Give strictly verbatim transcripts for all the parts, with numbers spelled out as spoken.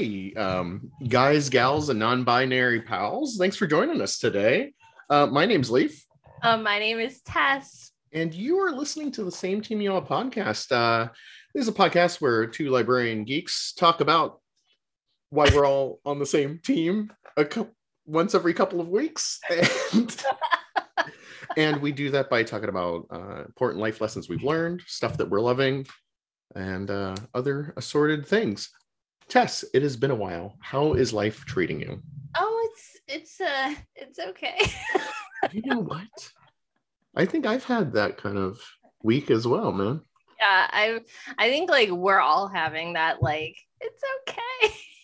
Hey, um, guys, gals, and non-binary pals, thanks for joining us today. Uh, my name's Leaf. Uh, my name is Tess. And you are listening to the Same Team Y'all podcast. Uh, this is a podcast where two librarian geeks talk about why we're all on the same team a co- once every couple of weeks. And, and we do that by talking about uh, important life lessons we've learned, stuff that we're loving, and uh, other assorted things. Tess, it has been a while. How is life treating you? Oh, it's, it's, uh, it's okay. You know what? I think I've had that kind of week as well, man. Yeah, I I think like we're all having that like it's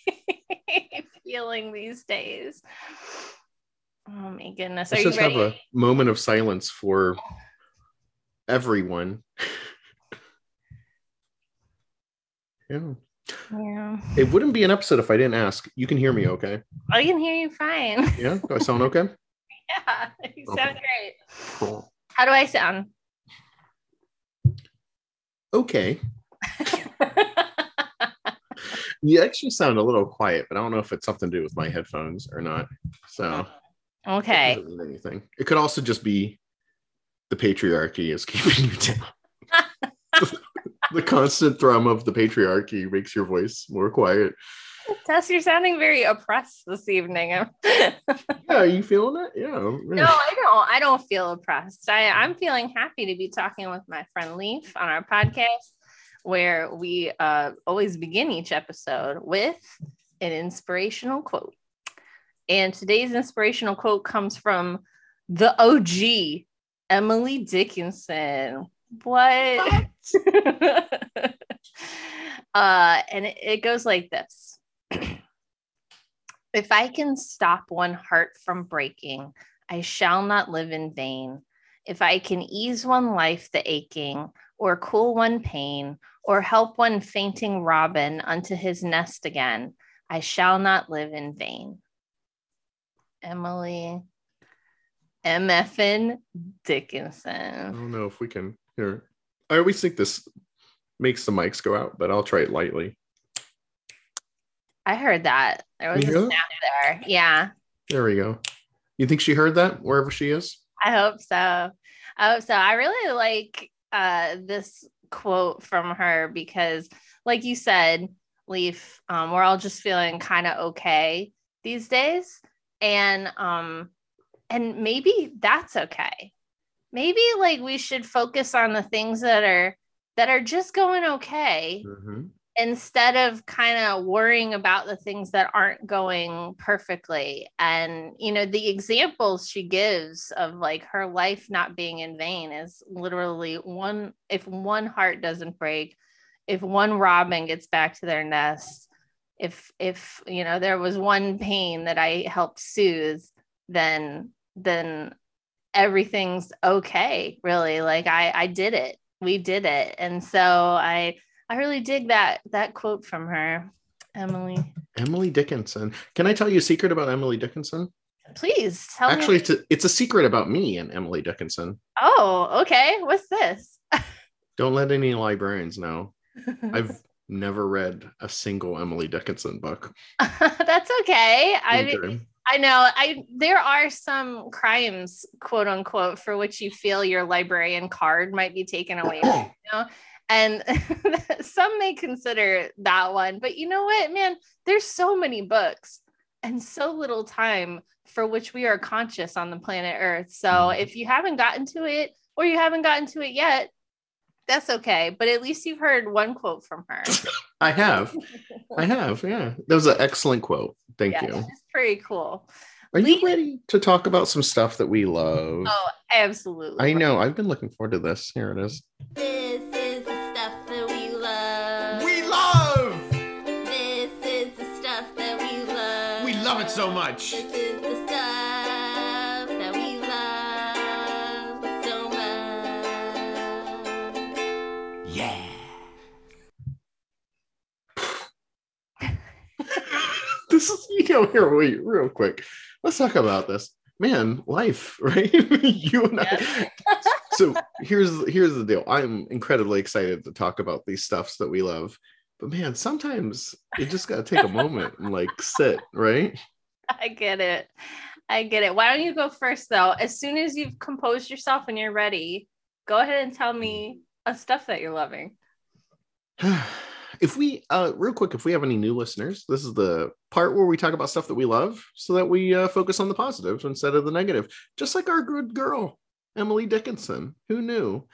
okay feeling these days. Oh my goodness. Are Let's you just ready? Have a moment of silence for everyone. Yeah. Yeah. It wouldn't be an episode if I didn't ask. You can hear me okay? I can hear you fine. Yeah, do I sound okay? Yeah, you sound okay. Great. Cool. How do I sound? Okay. You actually sound a little quiet, but I don't know if it's something to do with my headphones or not. So, okay. It doesn't mean anything. It could also just be the patriarchy is keeping you down. The constant thrum of the patriarchy makes your voice more quiet. Tess, you're sounding very oppressed this evening. Yeah, are you feeling it? Yeah. No, I don't. I don't feel oppressed. I, I'm feeling happy to be talking with my friend Leaf on our podcast, where we uh, always begin each episode with an inspirational quote. And today's inspirational quote comes from the O G, Emily Dickinson. What? what? uh, and it, it goes like this. If I can stop one heart from breaking, I shall not live in vain. If I can ease one life the aching, or cool one pain, or help one fainting robin unto his nest again, I shall not live in vain. Emily MFin Dickinson. I don't know if we can hear. I always think this makes the mics go out, but I'll try it lightly. I heard that. There was there a snap there. Yeah. There we go. You think she heard that wherever she is? I hope so. I hope so. I really like uh, this quote from her because, like you said, Leaf, um, we're all just feeling kind of okay these days. And um, and maybe that's okay. Maybe like we should focus on the things that are that are just going okay. Mm-hmm. Instead of kind of worrying about the things that aren't going perfectly. And, you know, the examples she gives of like her life not being in vain is literally one, if one heart doesn't break, if one robin gets back to their nest, if, if, you know, there was one pain that I helped soothe, then, then everything's okay. Really. Like I, I did it, we did it. And so I, I really dig that that quote from her, Emily. Emily Dickinson. Can I tell you a secret about Emily Dickinson? Please tell Actually, me. Actually, it's, it's a secret about me and Emily Dickinson. Oh, okay. What's this? Don't let any librarians know. I've never read a single Emily Dickinson book. That's okay. I mean, I know. I there are some crimes, quote unquote, for which you feel your librarian card might be taken away. You know? And some may consider that one, but you know what, man, there's so many books and so little time for which we are conscious on the planet Earth. So if you haven't gotten to it or you haven't gotten to it yet, that's okay. But at least you've heard one quote from her. I have. I have. Yeah. That was an excellent quote. Thank yeah, you. It's pretty cool. Are Leave. you ready to talk about some stuff that we love? Oh, absolutely. I know. I've been looking forward to this. Here it is. So much. This is the stuff that we love so much. Yeah. This is, you know, here, wait, real quick. Let's talk about this. Man, life, right? You and I. So here's here's the deal. I'm incredibly excited to talk about these stuffs that we love. But man, sometimes you just got to take a moment and like sit, right? I get it. I get it. Why don't you go first, though? As soon as you've composed yourself and you're ready, go ahead and tell me a stuff that you're loving. If we, uh, real quick, if we have any new listeners, this is the part where we talk about stuff that we love so that we uh, focus on the positives instead of the negative, just like our good girl, Emily Dickinson. Who knew?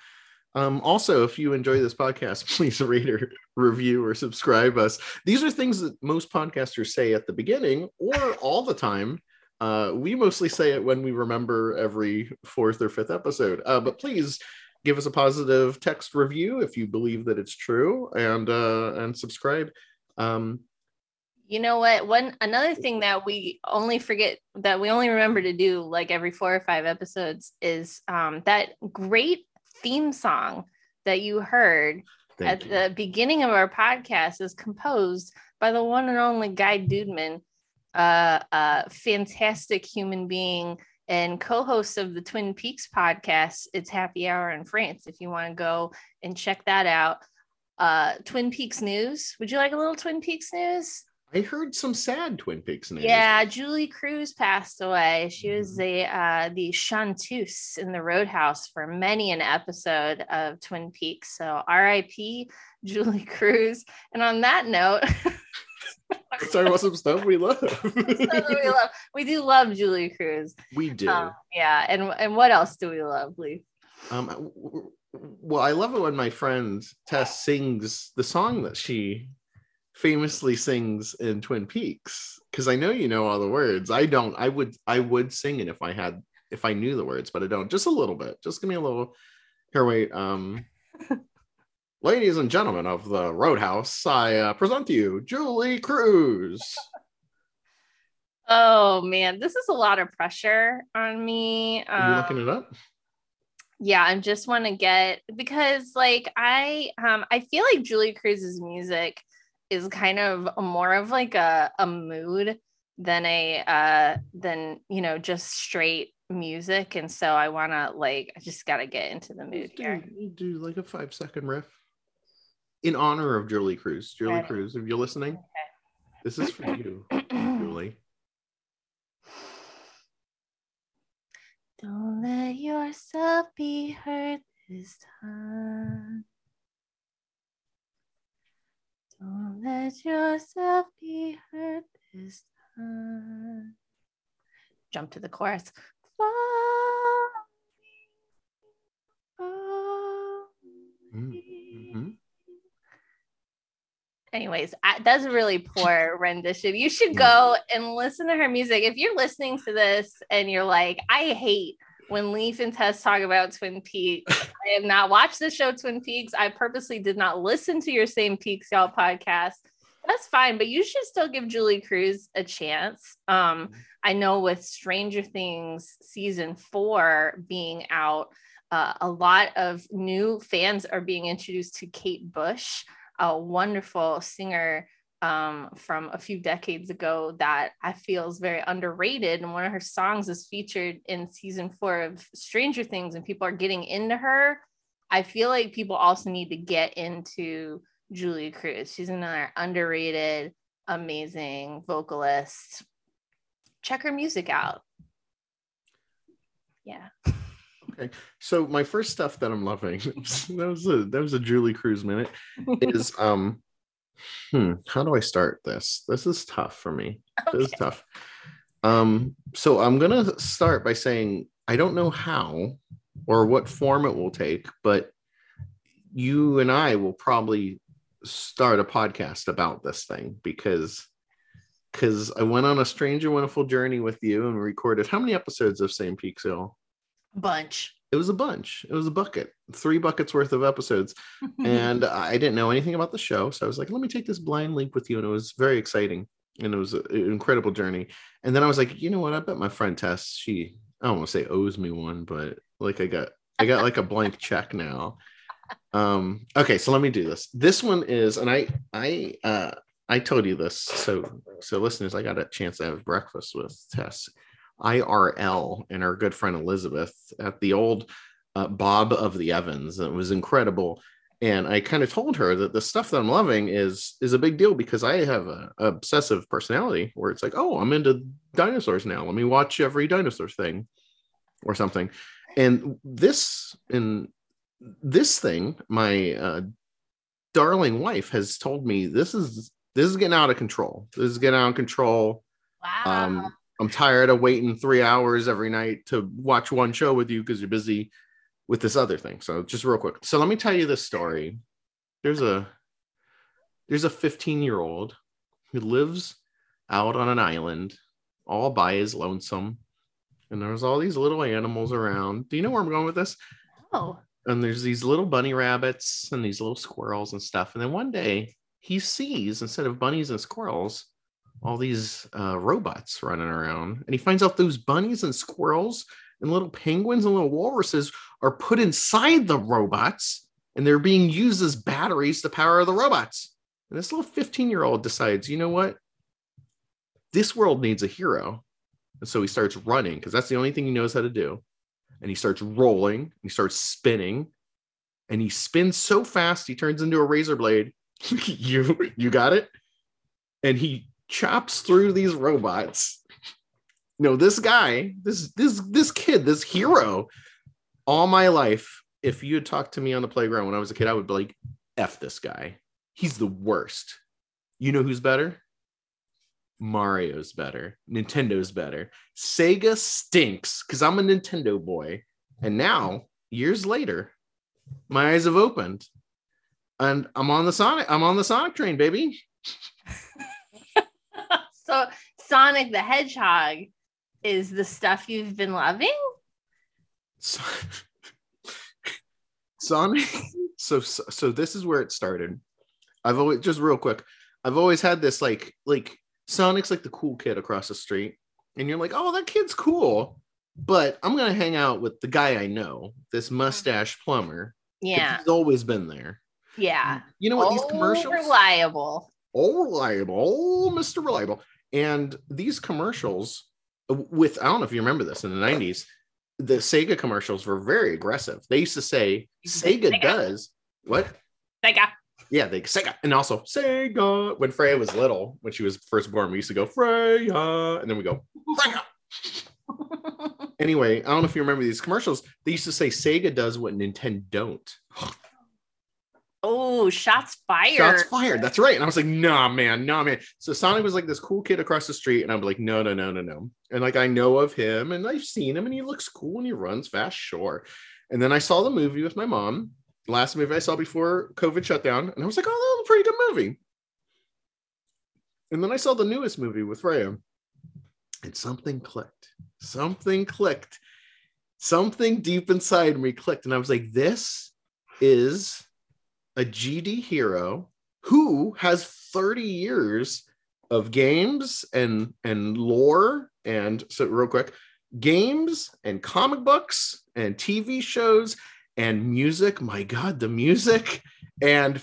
Um, also, if you enjoy this podcast, please rate or review or subscribe us. These are things that most podcasters say at the beginning or all the time. Uh, we mostly say it when we remember every fourth or fifth episode. Uh, but please give us a positive text review if you believe that it's true, and uh, and subscribe. Um, you know what? One another thing that we only forget that we only remember to do like every four or five episodes is um, that great theme song that you heard Thank at you. the beginning of our podcast is composed by the one and only Guy Dudeman, a uh, uh, fantastic human being and co-host of the Twin Peaks podcast. It's Happy Hour in France, if you want to go and check that out. Uh, Twin Peaks news. Would you like a little Twin Peaks news? I heard some sad Twin Peaks news. Yeah, Julee Cruise passed away. She was the uh, the chanteuse in the Roadhouse for many an episode of Twin Peaks. So R I P Julee Cruise. And on that note, let's talk about some stuff we love. stuff that we love. We do love Julee Cruise. We do. Um, yeah, and and what else do we love, Leaf? Um, well, I love it when my friend Tess sings the song that she famously sings in Twin Peaks, because I know you know all the words. I don't. I would I would sing it if I had if I knew the words, but I don't. Just a little bit. Just give me a little here. Wait. Um ladies and gentlemen of the Roadhouse, I uh, present to you Julee Cruise. Oh man, this is a lot of pressure on me. Um, Are you looking it up? Yeah, I just want to get, because like I um I feel like Julee Cruise's music is kind of more of like a, a mood than a, uh, than, you know, just straight music. And so I want to like, I just got to get into the mood do, here. Do like a five second riff in honor of Julee Cruise. Julee right. Cruise, if you're listening, okay. This is for you, Julee. Don't let yourself be hurt this time. Don't let yourself be hurt this time. Jump to the chorus. Fall, fall. Mm-hmm. Anyways, I, that's a really poor rendition. You should go and listen to her music. If you're listening to this and you're like, I hate when Leaf and Tess talk about Twin Peaks. I have not watched the show Twin Peaks. I purposely did not listen to your Same Peaks Y'all podcast. That's fine, but you should still give Julee Cruise a chance. Um, I know with Stranger Things season four being out, uh, a lot of new fans are being introduced to Kate Bush, a wonderful singer Um, from a few decades ago that I feel is very underrated. And one of her songs is featured in season four of Stranger Things, and people are getting into her. I feel like people also need to get into Julee Cruise. She's another underrated, amazing vocalist. Check her music out. Yeah. Okay. So my first stuff that I'm loving, that was a, that was a Julee Cruise minute, is... um. Hmm, how do I start this? This is tough for me. Okay. This is tough. Um, so I'm going to start by saying, I don't know how or what form it will take, but you and I will probably start a podcast about this thing, because because I went on a strange and wonderful journey with you and recorded how many episodes of Same Peaks Hill? Bunch. It was a bunch. It was a bucket, three buckets worth of episodes. And I didn't know anything about the show. So I was like, let me take this blind leap with you. And it was very exciting. And it was an incredible journey. And then I was like, you know what? I bet my friend Tess, she, I don't want to say owes me one, but like I got, I got like a blank check now. Um, okay. So let me do this. This one is, and I, I, uh, I told you this. So, so listeners, I got a chance to have breakfast with Tess I R L and our good friend Elizabeth at the old uh, Bob of the Evans. It was incredible. And I kind of told her that the stuff that I'm loving is is a big deal because I have a, a obsessive personality where it's like, oh, I'm into dinosaurs now. Let me watch every dinosaur thing or something. And this and this thing, my uh, darling wife has told me this is this is getting out of control. This is getting out of control. Wow. Um, I'm tired of waiting three hours every night to watch one show with you because you're busy with this other thing. So just real quick. So let me tell you this story. There's a there's a fifteen-year-old who lives out on an island all by his lonesome. And there's all these little animals around. Do you know where I'm going with this? Oh. And there's these little bunny rabbits and these little squirrels and stuff. And then one day he sees, instead of bunnies and squirrels, all these uh, robots running around. And he finds out those bunnies and squirrels and little penguins and little walruses are put inside the robots, and they're being used as batteries to power the robots. And this little fifteen-year-old decides, you know what? This world needs a hero. And so he starts running, because that's the only thing he knows how to do. And he starts rolling, and he starts spinning, and he spins so fast, he turns into a razor blade. you, you got it? And he chops through these robots. No, this guy, this this this kid, this hero, all my life, if you had talked to me on the playground when I was a kid, I would be like, F this guy. He's the worst. You know who's better? Mario's better. Nintendo's better. Sega stinks, because I'm a Nintendo boy. And now, years later, my eyes have opened. And I'm on the Sonic, I'm on the Sonic train, baby. So Sonic the Hedgehog is the stuff you've been loving? So, Sonic. So, so, so this is where it started. I've always, just real quick, I've always had this like, like Sonic's like the cool kid across the street, and you're like, oh, that kid's cool, but I'm gonna hang out with the guy I know, this mustache plumber. Yeah, he's always been there. Yeah, you know what? All these commercials, reliable, all reliable, all Mister Reliable, and these commercials. With, I don't know if you remember this, in the nineties, the Sega commercials were very aggressive. They used to say, Sega, Sega. does what? Sega. Yeah, they Sega. And also, Sega. When Freya was little, when she was first born, we used to go, Freya. And then we go, Freya. Anyway, I don't know if you remember these commercials. They used to say, Sega does what Nintendo don't. Oh, shots fired. Shots fired. That's right. And I was like, nah, man, nah, man. So Sonic was like this cool kid across the street. And I'm like, no, no, no, no, no. And like, I know of him and I've seen him and he looks cool and he runs fast. Sure. And then I saw the movie with my mom. Last movie I saw before COVID shutdown. And I was like, oh, that was a pretty good movie. And then I saw the newest movie with Freya. And something clicked. Something clicked. Something deep inside me clicked. And I was like, this is a G D hero who has thirty years of games and and lore, and so real quick, games and comic books and T V shows and music. My God, the music and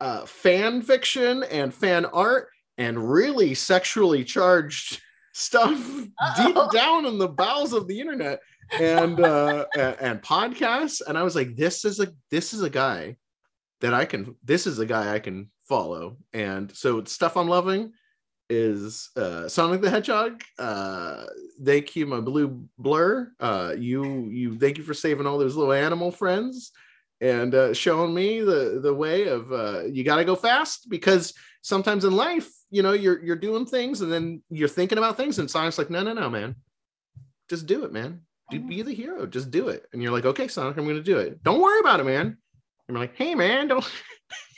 uh, fan fiction and fan art and really sexually charged stuff. Uh-oh. Deep down in the bowels of the internet and uh, and, and podcasts. And I was like, this is a this is a guy. That I can, this is a guy I can follow. And so stuff I'm loving is uh, Sonic the Hedgehog. Uh, thank you, my blue blur. Uh, you, you, thank you for saving all those little animal friends and uh, showing me the, the way of uh, you got to go fast, because sometimes in life, you know, you're, you're doing things and then you're thinking about things, and Sonic's like, no, no, no, man, just do it, man. Be the hero, just do it. And you're like, okay, Sonic, I'm going to do it. Don't worry about it, man. I'm like, hey man, don't,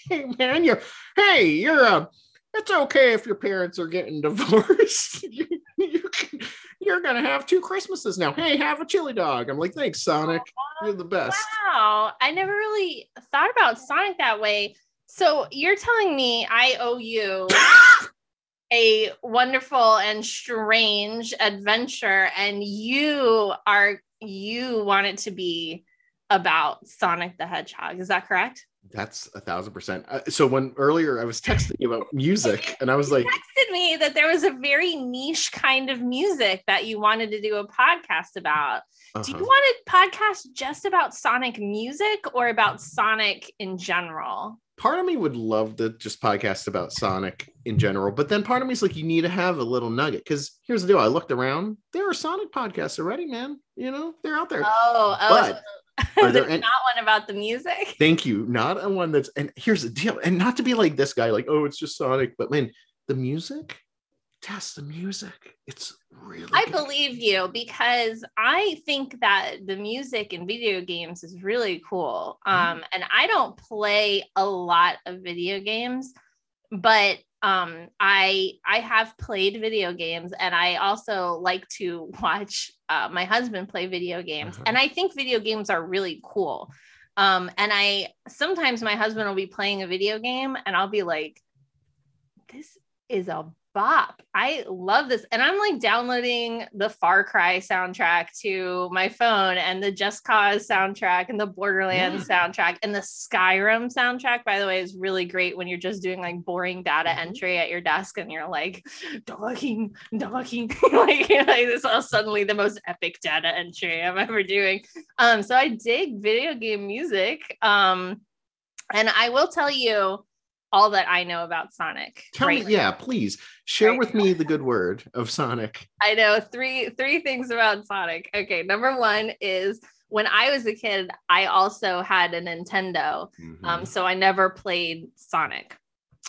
hey man, you're, hey, you're, uh, it's okay if your parents are getting divorced. you, you can, you're gonna have two Christmases now. Hey, have a chili dog. I'm like, thanks, Sonic. You're the best. Wow, I never really thought about Sonic that way. So you're telling me I owe you a wonderful and strange adventure, and you are, you want it to be about Sonic the Hedgehog. Is that correct? That's a thousand percent. Uh, so when earlier I was texting you about music and I was like, you texted me that there was a very niche kind of music that you wanted to do a podcast about. Uh-huh. Do you want a podcast just about Sonic music or about Sonic in general? Part of me would love to just podcast about Sonic in general, but then part of me is like, you need to have a little nugget. Because here's the deal. I looked around. There are Sonic podcasts already, man. You know, they're out there. Oh, but oh. Are there any- not one about the music? Thank you. Not a one that's, and here's the deal. And not to be like this guy, like, oh, it's just Sonic. But man, the music, Tess, the music. It's really I good. Believe you, because I think that the music in video games is really cool. Um, mm. And I don't play a lot of video games, but um, I I have played video games, and I also like to watch uh, my husband play video games. Uh-huh. And I think video games are really cool. Um, and I sometimes my husband will be playing a video game, and I'll be like, "This is a bop. I love this." And I'm like downloading the Far Cry soundtrack to my phone and the Just Cause soundtrack and the Borderlands yeah. soundtrack and the Skyrim soundtrack, by the way, is really great when you're just doing like boring data entry at your desk and you're like docking, docking, like, like this is suddenly the most epic data entry I'm ever doing. Um, so I dig video game music. Um, and I will tell you all that I know about Sonic. Tell right me, yeah, please share right with now. Me the good word of Sonic. I know three three things about Sonic. Okay, number one is when I was a kid, I also had a Nintendo, mm-hmm. um, so I never played Sonic.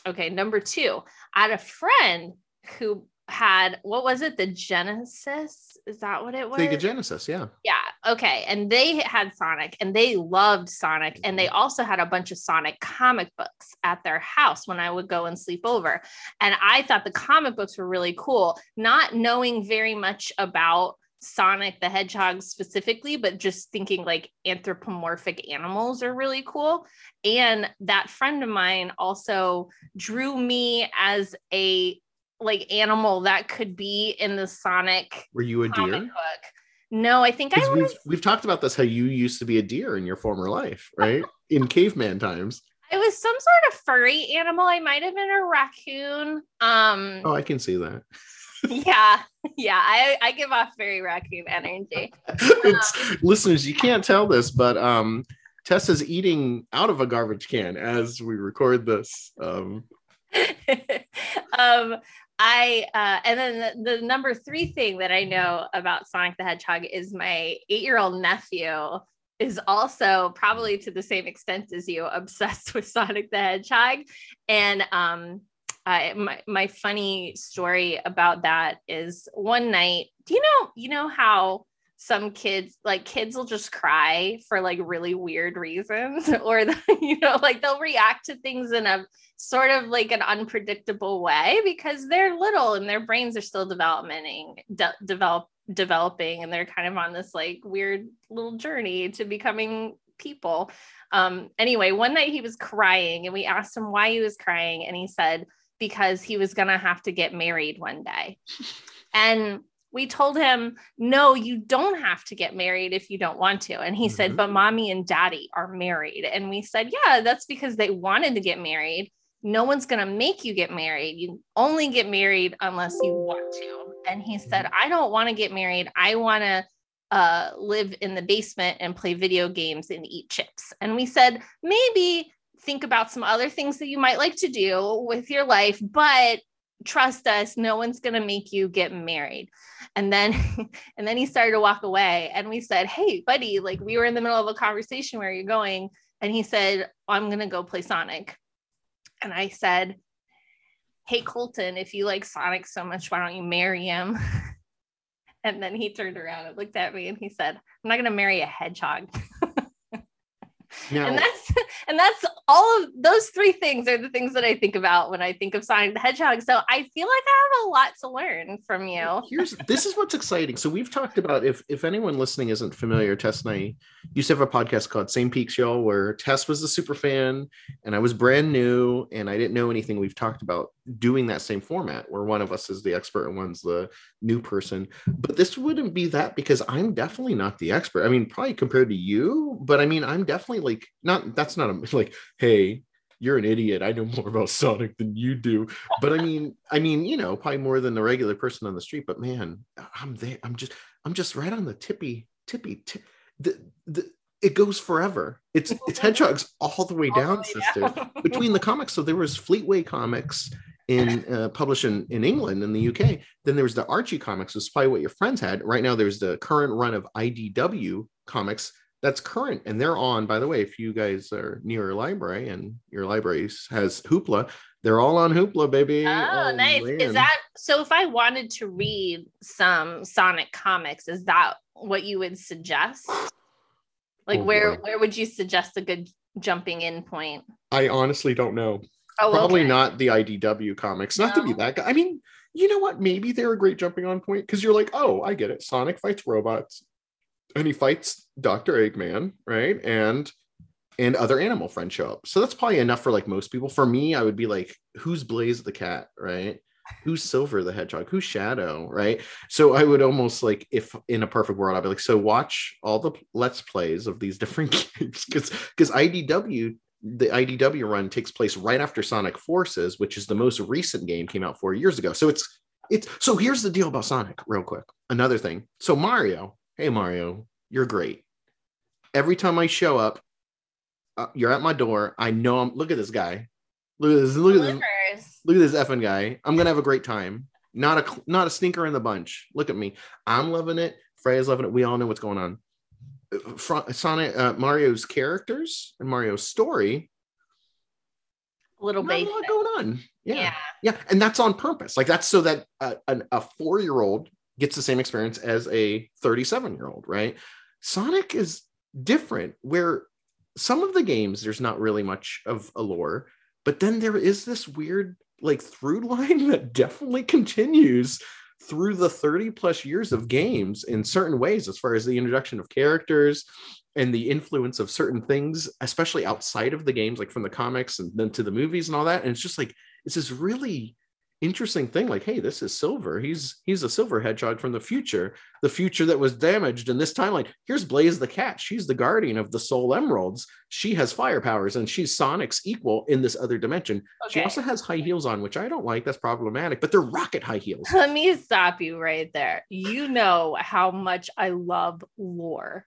Okay, number two, I had a friend who had, what was it, the Genesis? Is that what it was? Sega Genesis, yeah. Yeah, okay, and they had Sonic, and they loved Sonic, and they also had a bunch of Sonic comic books at their house when I would go and sleep over, and I thought the comic books were really cool, not knowing very much about Sonic the Hedgehog specifically, but just thinking like anthropomorphic animals are really cool. And that friend of mine also drew me as a like animal that could be in the Sonic. Were you a deer? Book. No, I think I was. We've, we've talked about this, how you used to be a deer in your former life, right? In caveman times. It was some sort of furry animal. I might have been a raccoon. Um, oh, I can see that. yeah, yeah. I, I give off very raccoon energy. It's, um, listeners, you can't tell this, but um, Tessa's eating out of a garbage can as we record this. Um, um, I uh, and then the, the number three thing that I know about Sonic the Hedgehog is my eight-year-old nephew is also probably to the same extent as you obsessed with Sonic the Hedgehog. And um, I, my my funny story about that is one night, do you know you know how some kids like kids will just cry for like really weird reasons, or the, you know, like they'll react to things in a sort of like an unpredictable way because they're little and their brains are still developing, de- develop, developing, and they're kind of on this like weird little journey to becoming people. Um, anyway, one night he was crying and we asked him why he was crying, and he said because he was gonna have to get married one day. And we told him, no, you don't have to get married if you don't want to. And he mm-hmm. said, but mommy and daddy are married. And we said, yeah, that's because they wanted to get married. No one's going to make you get married. You only get married unless you want to. And he said, I don't want to get married. I want to uh, live in the basement and play video games and eat chips. And we said, maybe think about some other things that you might like to do with your life, but trust us, no one's going to make you get married. And then, and then he started to walk away, and we said, hey buddy, like we were in the middle of a conversation, where are you going? And he said, I'm going to go play Sonic. And I said, hey Colton, if you like Sonic so much, why don't you marry him? And then he turned around and looked at me and he said, I'm not going to marry a hedgehog. No. And that's and that's all of those three things are the things that I think about when I think of Sonic the Hedgehog. So I feel like I have a lot to learn from you. Here's this is what's exciting. So we've talked about, if if anyone listening isn't familiar, Tess and I used to have a podcast called Same Peaks, y'all, where Tess was the super fan and I was brand new and I didn't know anything. We've talked about doing that same format where one of us is the expert and one's the new person. But this wouldn't be that, because I'm definitely not the expert. I mean, probably compared to you, but I mean, I'm definitely like, not, that's not a, like, hey, you're an idiot, I know more about Sonic than you do. But I mean, I mean, you know, probably more than the regular person on the street, but man, I'm there. I'm just, I'm just right on the tippy, tippy, tip. The, the, it goes forever. It's it's Hedgehogs all the way all down, the way sister. Down. Between the comics. So there was Fleetway Comics in uh, published in, in England, in the U K. Then there was the Archie Comics, which is probably what your friends had. Right now there's the current run of I D W Comics that's current, and they're on, by the way, if you guys are near a library and your library has Hoopla, they're all on Hoopla, baby. Oh, oh nice. Man. Is that, so if I wanted to read some Sonic comics, is that what you would suggest? Like, oh, where boy. where would you suggest a good jumping in point? I honestly don't know. Oh, Probably okay. not the I D W comics. Not no. to be that guy. I mean, you know what? Maybe they're a great jumping on point, because you're like, oh, I get it. Sonic fights robots, and he fights Doctor Eggman, right? And and other animal friends show up. So that's probably enough for like most people. For me, I would be like, who's Blaze the Cat, right? Who's Silver the Hedgehog? Who's Shadow, right? So I would almost like, if in a perfect world, I'd be like, so watch all the Let's Plays of these different games, because because I D W, the I D W run takes place right after Sonic Forces, which is the most recent game, came out four years ago. So it's it's so here's the deal about Sonic, real quick. Another thing. So Mario, hey Mario, you're great. Every time I show up, uh, you're at my door. I know I'm. Look at this guy. Look at this. Look at this. Look at this effing guy. I'm gonna have a great time. Not a not a stinker in the bunch. Look at me. I'm loving it. Freya's loving it. We all know what's going on. Fr- Sonic, uh, Mario's characters and Mario's story. A little bit going on. Yeah. yeah, yeah, and that's on purpose. Like, that's so that a, a four-year-old gets the same experience as a thirty-seven-year-old, right? Sonic is different. Where some of the games, there's not really much of a lore. But then there is this weird like through line that definitely continues through the thirty plus years of games in certain ways, as far as the introduction of characters and the influence of certain things, especially outside of the games, like from the comics and then to the movies and all that. And it's just like, it's this really interesting thing. Like, hey, this is Silver. He's he's a silver hedgehog from the future, the future that was damaged in this timeline. Here's Blaze the Cat. She's the guardian of the Soul Emeralds. She has fire powers, and she's Sonic's equal in this other dimension. Okay. She also has high heels on, which I don't like. That's problematic, but they're rocket high heels. Let me stop you right there. You know how much I love lore.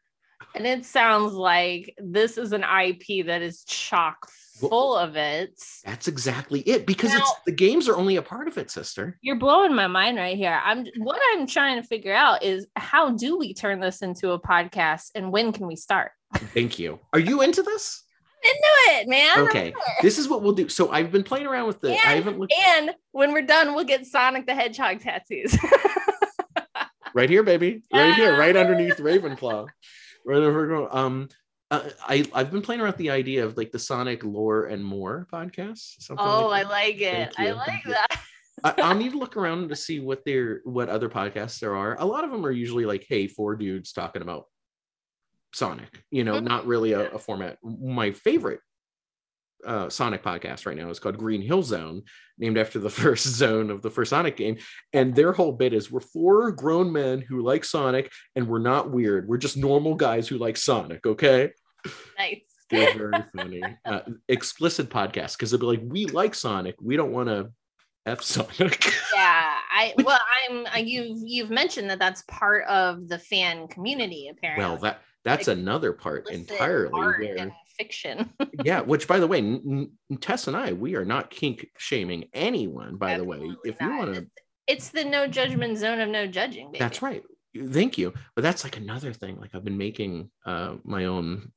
And it sounds like this is an I P that is chock full well, of it. That's exactly it, because now, it's, the games are only a part of it, sister. You're blowing my mind right here. I'm what I'm trying to figure out is, how do we turn this into a podcast, and when can we start? Thank you. Are you into this? I'm into it, man. Okay, this is what we'll do. So I've been playing around with the. And, I haven't looked. And when we're done, we'll get Sonic the Hedgehog tattoos. Right here, baby. Right here, right underneath Ravenclaw. Um, uh, I, I've been playing around with the idea of like the Sonic Lore and More podcast. Oh, like I like it. I like that. I, I'll need to look around to see what there, what other podcasts there are. A lot of them are usually like, hey, four dudes talking about Sonic, you know, mm-hmm. not really a, a format. My favorite uh, Sonic podcast right now is called Green Hill Zone, named after the first zone of the first Sonic game. And their whole bit is, we're four grown men who like Sonic, and we're not weird. We're just normal guys who like Sonic. Okay. Nice. They're very funny. Uh, explicit podcast, because they'll be like, we like Sonic. We don't want to F Sonic. Yeah. I, well, I'm, I, you've, you've mentioned that that's part of the fan community, apparently. Well, that, that's like, another part entirely. Where, fiction. Yeah, which by the way, N- N- Tess and I, we are not kink shaming anyone, by Absolutely the way. If not. You want to, it's the no judgment zone of no judging, baby. That's right. Thank you. But that's like another thing. Like, I've been making uh my own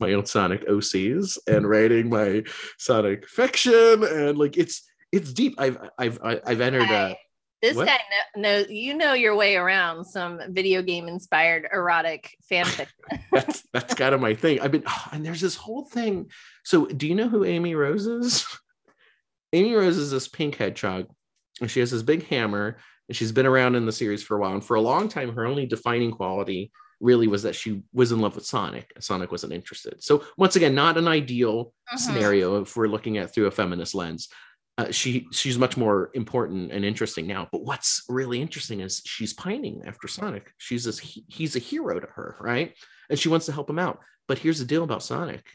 my own Sonic O Cs and writing my Sonic fiction, and like it's it's deep. I've I've I've entered I, a This what? guy knows, you know your way around some video game inspired erotic fanfic. that's that's kind of my thing. I've been, oh, and there's this whole thing. So do you know who Amy Rose is? Amy Rose is this pink hedgehog, and she has this big hammer, and she's been around in the series for a while. And for a long time, her only defining quality really was that she was in love with Sonic. Sonic wasn't interested. So once again, not an ideal mm-hmm. scenario if we're looking at through a feminist lens. Uh, she she's much more important and interesting now. But what's really interesting is she's pining after Sonic. She's this, he, he's a hero to her, right? And she wants to help him out. But here's the deal about Sonic.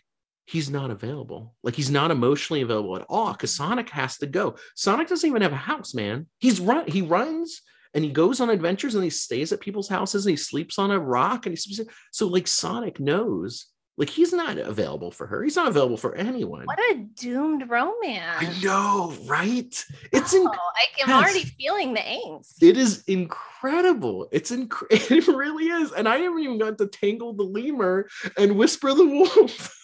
He's not available. Like, he's not emotionally available at all because Sonic has to go. Sonic doesn't even have a house, man. He's run. He runs and he goes on adventures and he stays at people's houses and he sleeps on a rock. And he so like Sonic knows. Like, he's not available for her. He's not available for anyone. What a doomed romance. I know, right? It's oh, inc- I am yes. already feeling the angst. It is incredible. It's inc- It really is. And I haven't even got to Tangle the Lemur and Whisper the Wolf.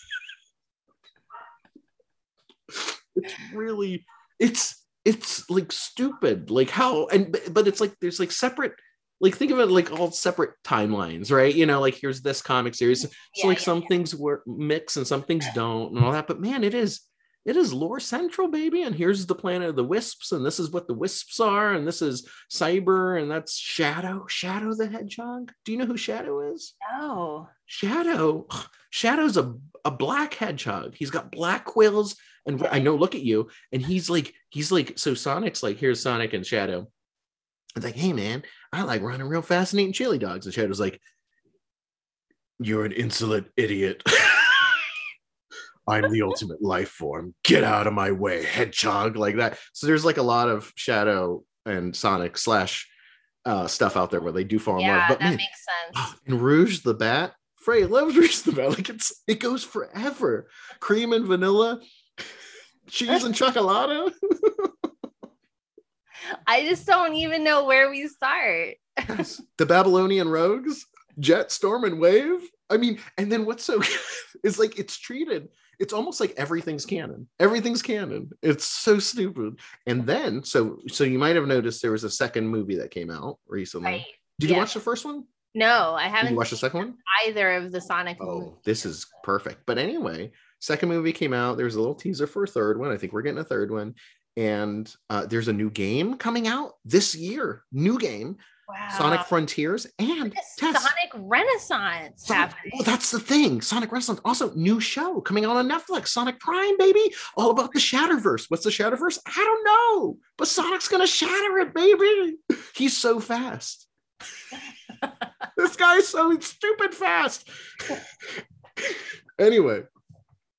It's really, it's, it's like stupid. Like how, and, but it's like, there's like separate, like, think of it like all separate timelines, right? You know, like, here's this comic series. So, yeah, like, yeah, some yeah. things work, mix and some things don't and all that. But, man, it is, it is lore central, baby. And here's the planet of the Wisps. And this is what the Wisps are. And this is Cyber. And that's Shadow. Shadow the Hedgehog. Do you know who Shadow is? No. Shadow. Shadow's a, a black hedgehog. He's got black quills. And I know, look at you. And he's like, he's like, so Sonic's like, here's Sonic and Shadow. It's like, hey, man, I like running real fast and eating chili dogs. And Shadow's like, you're an insolent idiot. I'm the ultimate life form. Get out of my way, hedgehog, like that. So there's like a lot of Shadow and Sonic slash uh, stuff out there where they do fall yeah, in love. But that man, makes sense. And Rouge the Bat, Freya loves Rouge the Bat. Like, it's, it goes forever. Cream and vanilla, cheese and chocolata. I just don't even know where we start. Yes. The Babylonian Rogues, Jet, Storm, and Wave. I mean, and then what's so is like it's treated, it's almost like everything's canon. Everything's canon. It's so stupid. And then so so you might have noticed there was a second movie that came out recently. Right. Did yeah. you watch the first one? No, I haven't. Did you watch the second one? Either of the Sonic oh, movies. This is perfect. But anyway, second movie came out. There was a little teaser for a third one. I think we're getting a third one. And uh, there's a new game coming out this year. New game, wow. Sonic Frontiers and Tess. Sonic Renaissance. Sonic, oh, that's the thing. Sonic Renaissance. Also, new show coming out on Netflix. Sonic Prime, baby. All about the Shatterverse. What's the Shatterverse? I don't know. But Sonic's gonna shatter it, baby. He's so fast. This guy's so stupid fast. Anyway,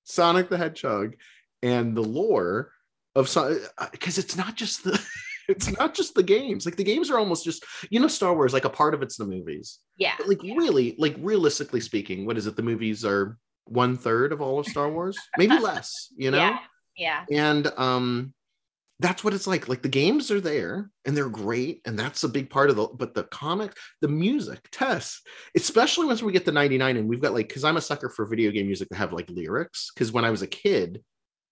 Sonic the Hedgehog and the lore. Of some, because it's not just the it's not just the games. Like, the games are almost just, you know, Star Wars, like a part of it's the movies. Yeah. But like yeah. really, like realistically speaking, what is it? The movies are one third of all of Star Wars, maybe less, you know? Yeah. yeah. And um that's what it's like. Like, the games are there and they're great, and that's a big part of the but the comic, the music, Tess, especially once we get to ninety-nine and we've got like, because I'm a sucker for video game music that have like lyrics, because when I was a kid,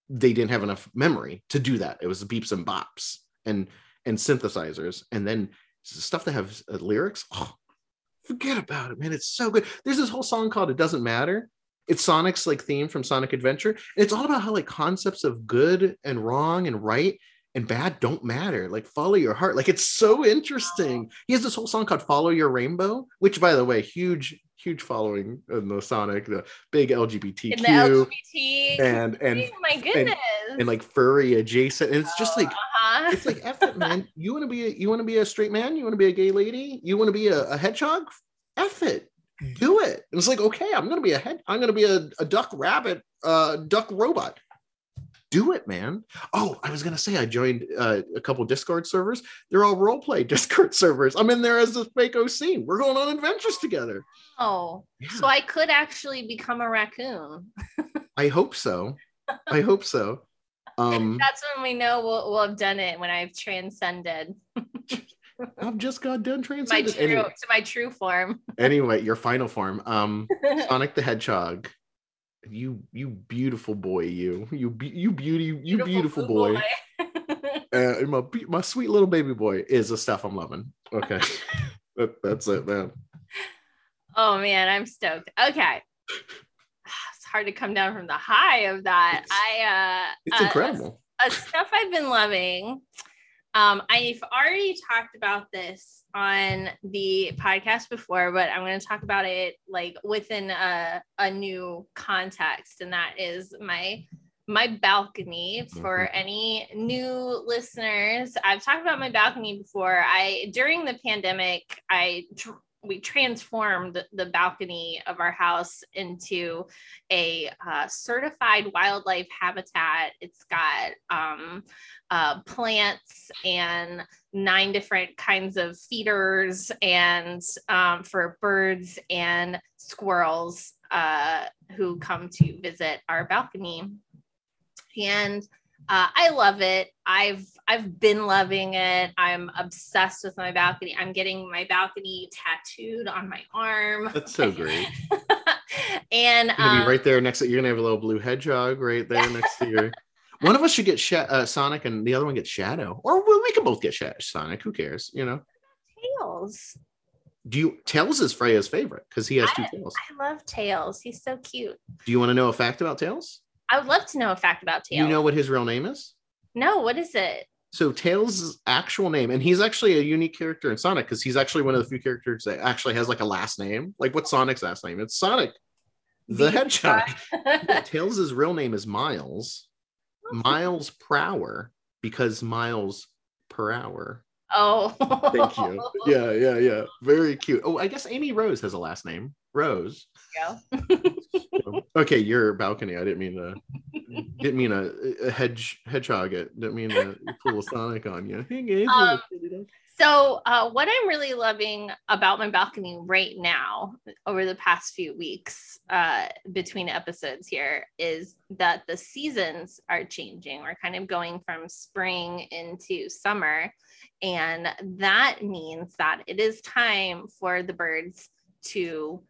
they didn't have enough memory to do that. It was beeps and bops and and synthesizers, and then stuff that have uh, lyrics. Oh, forget about it, man. It's so good. There's this whole song called "It Doesn't Matter." It's Sonic's like theme from Sonic Adventure, and it's all about how like concepts of good and wrong and right and bad don't matter. Like, follow your heart. Like, it's so interesting. He has this whole song called "Follow Your Rainbow," which, by the way, huge. huge following in the Sonic, the big L G B T Q, the L G B T and and oh my goodness and, and like furry adjacent, and it's just like oh, uh-huh. it's like F it, man. You want to be a, you want to be a straight man, you want to be a gay lady, you want to be a, a hedgehog, F it, do it. And it's like, okay, I'm gonna be a head I'm gonna be a, a duck rabbit uh duck robot. Do it, man. Oh, I was going to say, I joined uh, a couple Discord servers. They're all roleplay Discord servers. I'm in there as a fake O C. We're going on adventures together. Oh, yeah. So I could actually become a raccoon. I hope so. I hope so. Um, That's when we know we'll, we'll have done it, when I've transcended. I've just got done transcended. My true, anyway. To my true form. Anyway, your final form. Um, Sonic the Hedgehog. You, you beautiful boy, you, you, you beauty, you beautiful, beautiful boy. boy. uh, my, my sweet little baby boy is the stuff I'm loving. Okay. that, that's it, man. Oh, man, I'm stoked. Okay. It's hard to come down from the high of that. It's, I. Uh, it's uh, incredible. A, a stuff I've been loving. Um, I've already talked about this on the podcast before, but I'm going to talk about it like within a, a new context. And that is my my balcony for mm-hmm. any new listeners. I've talked about my balcony before. I during the pandemic, I tr- we transformed the balcony of our house into a uh, certified wildlife habitat. It's got um, uh, plants and nine different kinds of feeders and um, for birds and squirrels uh, who come to visit our balcony. And uh, I love it. I've I've been loving it. I'm obsessed with my balcony. I'm getting my balcony tattooed on my arm. That's so great. And you're gonna um, be right there next to you're gonna have a little blue hedgehog right there next to your. One of us should get Sh- uh, Sonic, and the other one gets Shadow, or we, we can both get Sh- Sonic. Who cares? You know. Tails. Do you Tails is Freya's favorite because he has I, two tails. I love Tails. He's so cute. Do you want to know a fact about Tails? I would love to know a fact about Tails. You know what his real name is? No, what is it? So Tails' actual name, and he's actually a unique character in Sonic because he's actually one of the few characters that actually has like a last name. Like what's Sonic's last name? It's Sonic the Hedgehog. Yeah, Tails' real name is Miles. Miles Prower because miles per hour. Oh. Thank you. Yeah, yeah, yeah. Very cute. Oh, I guess Amy Rose has a last name. Rose. Yeah. Okay, your balcony. I didn't mean to didn't mean a, a hedge hedgehog it. Didn't mean to pull a Sonic on you. Um, so uh what I'm really loving about my balcony right now over the past few weeks uh between episodes here is that the seasons are changing. We're kind of going from spring into summer, and that means that it is time for the birds to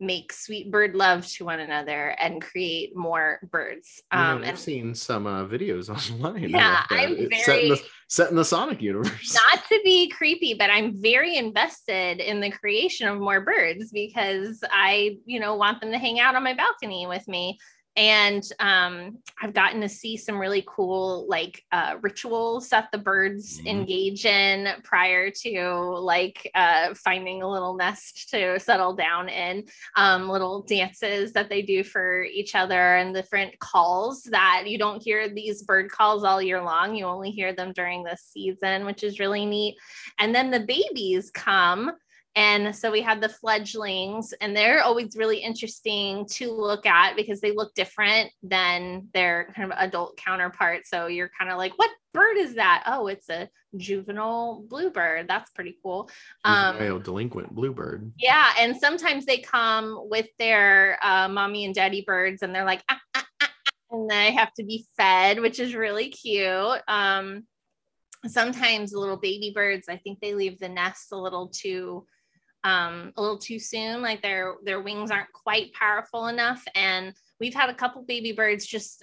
make sweet bird love to one another and create more birds. Um, you know, I've and, seen some uh, videos online. Yeah, I'm very set in, the, set in the Sonic universe. Not to be creepy, but I'm very invested in the creation of more birds because I, you know, want them to hang out on my balcony with me. And um, I've gotten to see some really cool, like, uh, rituals that the birds mm-hmm. engage in prior to, like, uh, finding a little nest to settle down in, um, little dances that they do for each other and different calls that you don't hear these bird calls all year long. You only hear them during this season, which is really neat. And then the babies come. And so we had the fledglings, and they're always really interesting to look at because they look different than their kind of adult counterparts. So you're kind of like, what bird is that? Oh, it's a juvenile bluebird. That's pretty cool. Juvenile um, delinquent bluebird. Yeah. And sometimes they come with their uh, mommy and daddy birds, and they're like, ah, ah, ah, ah, and they have to be fed, which is really cute. Um, sometimes the little baby birds, I think they leave the nest a little too Um, a little too soon, like their their wings aren't quite powerful enough. And we've had a couple baby birds just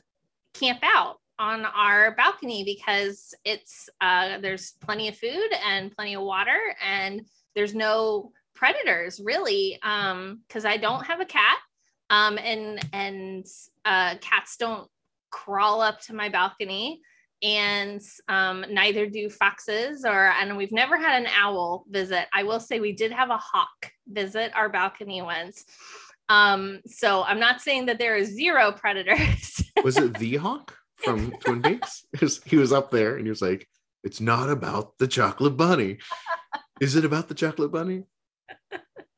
camp out on our balcony because it's uh, there's plenty of food and plenty of water, and there's no predators really, um, because I don't have a cat, um, and and uh, cats don't crawl up to my balcony. And um, neither do foxes, or and we've never had an owl visit. I will say we did have a hawk visit our balcony once. Um, so I'm not saying that there are zero predators. Was it the hawk from Twin Peaks? He was up there and he was like, "It's not about the chocolate bunny. Is it about the chocolate bunny?"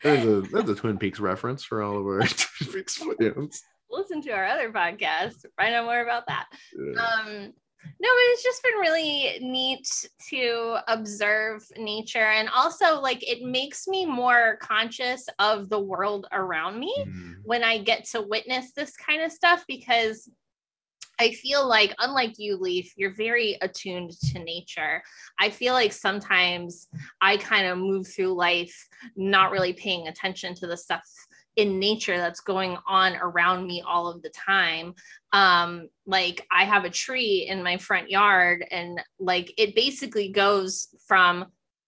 That's a, that's a Twin Peaks reference for all of our Twin Peaks fans. Listen to our other podcast. Find out more about that. Yeah. Um, No, but it's just been really neat to observe nature. And also, like, it makes me more conscious of the world around me mm. when I get to witness this kind of stuff, because I feel like, unlike you, Leaf, you're very attuned to nature. I feel like sometimes I kind of move through life not really paying attention to the stuff in nature that's going on around me all of the time. Um, like I have a tree in my front yard, and like it basically goes from,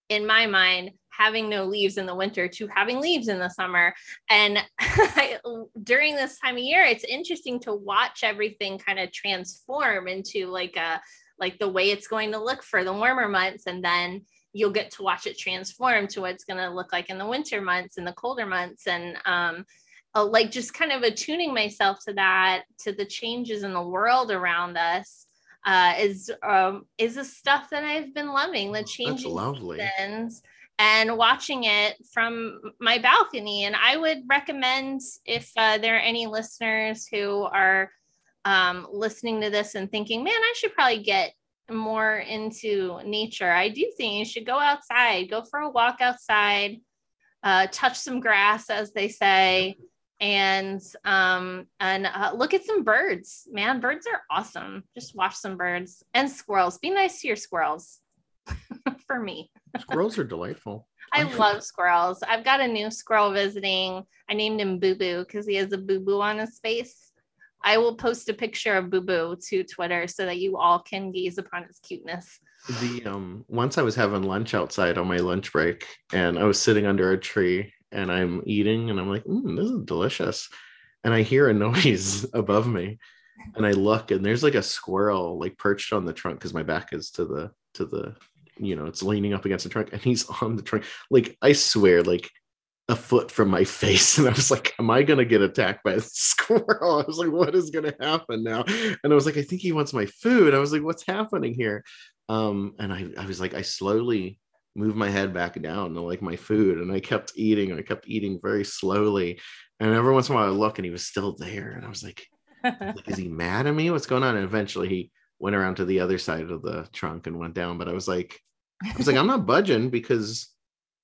in my mind, having no leaves in the winter to having leaves in the summer. And I, during this time of year, it's interesting to watch everything kind of transform into like a, like the way it's going to look for the warmer months. And then you'll get to watch it transform to what it's going to look like in the winter months and the colder months. And um, uh, like just kind of attuning myself to that, to the changes in the world around us. Uh, is um, is the stuff that I've been loving, the changing seasons, and watching it from my balcony. And I would recommend, if uh, there are any listeners who are um, listening to this and thinking, man, I should probably get more into nature, I do think you should go outside, go for a walk outside, uh, touch some grass, as they say, and um and uh, look at some birds. Man, birds are awesome. Just watch some birds and squirrels. Be nice to your squirrels. For me, squirrels are delightful. I love squirrels. I've got a new squirrel visiting. I named him Boo Boo because he has a boo boo on his face. I will post a picture of Boo Boo to Twitter so that you all can gaze upon his cuteness. The um once I was having lunch outside on my lunch break, and I was sitting under a tree, and I'm eating, and I'm like, mm, this is delicious. And I hear a noise above me, and I look, and there's like a squirrel like perched on the trunk, because my back is to the, to the, you know, it's leaning up against the trunk, and he's on the trunk. Like, I swear, like a foot from my face. And I was like, am I going to get attacked by a squirrel? I was like, what is going to happen now? And I was like, I think he wants my food. I was like, what's happening here? Um, and I, I was like, I slowly move my head back down to like my food, and I kept eating and I kept eating very slowly, and every once in a while I look and he was still there, and I was like, like is he mad at me, what's going on? And eventually he went around to the other side of the trunk and went down, but I was like I was like I'm not budging, because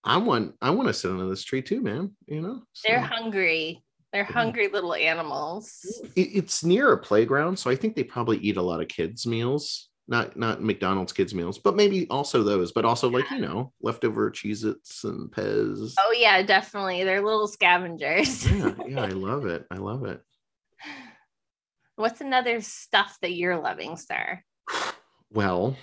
I want I want to sit under this tree too, man, you know. So they're hungry they're hungry little animals. It, it's near a playground, so I think they probably eat a lot of kids meals. Not not McDonald's kids meals, but maybe also those, but also, like, you know, leftover Cheez-Its and Pez. Oh yeah, definitely. They're little scavengers. yeah, yeah, I love it. I love it. What's another stuff that you're loving, sir? Well,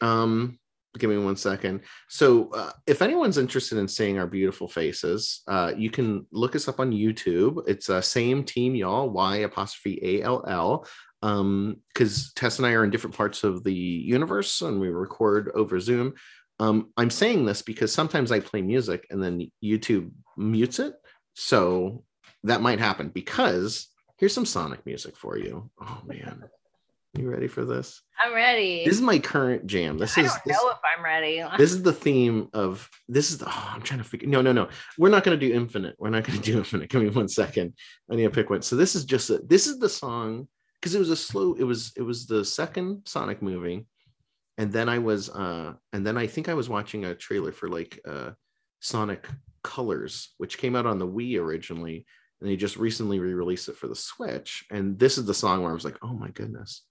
um, give me one second. So uh, if anyone's interested in seeing our beautiful faces, uh, you can look us up on YouTube. It's uh, same team, y'all, Y apostrophe A L L. Um, because Tess and I are in different parts of the universe, and we record over Zoom. Um, I'm saying this because sometimes I play music and then YouTube mutes it, so that might happen. Because here's some Sonic music for you. Oh man, you ready for this? I'm ready. This is my current jam. This I is. I don't this, know if I'm ready. This is the theme of this is. The, oh, I'm trying to figure. No, no, no. We're not going to do Infinite. We're not going to do Infinite. Give me one second. I need to pick one. So this is just a, this is the song. Because it was a slow, it was it was the second Sonic movie, and then I was, uh, and then I think I was watching a trailer for like uh, Sonic Colors, which came out on the Wii originally, and they just recently re-released it for the Switch. And this is the song where I was like, oh my goodness,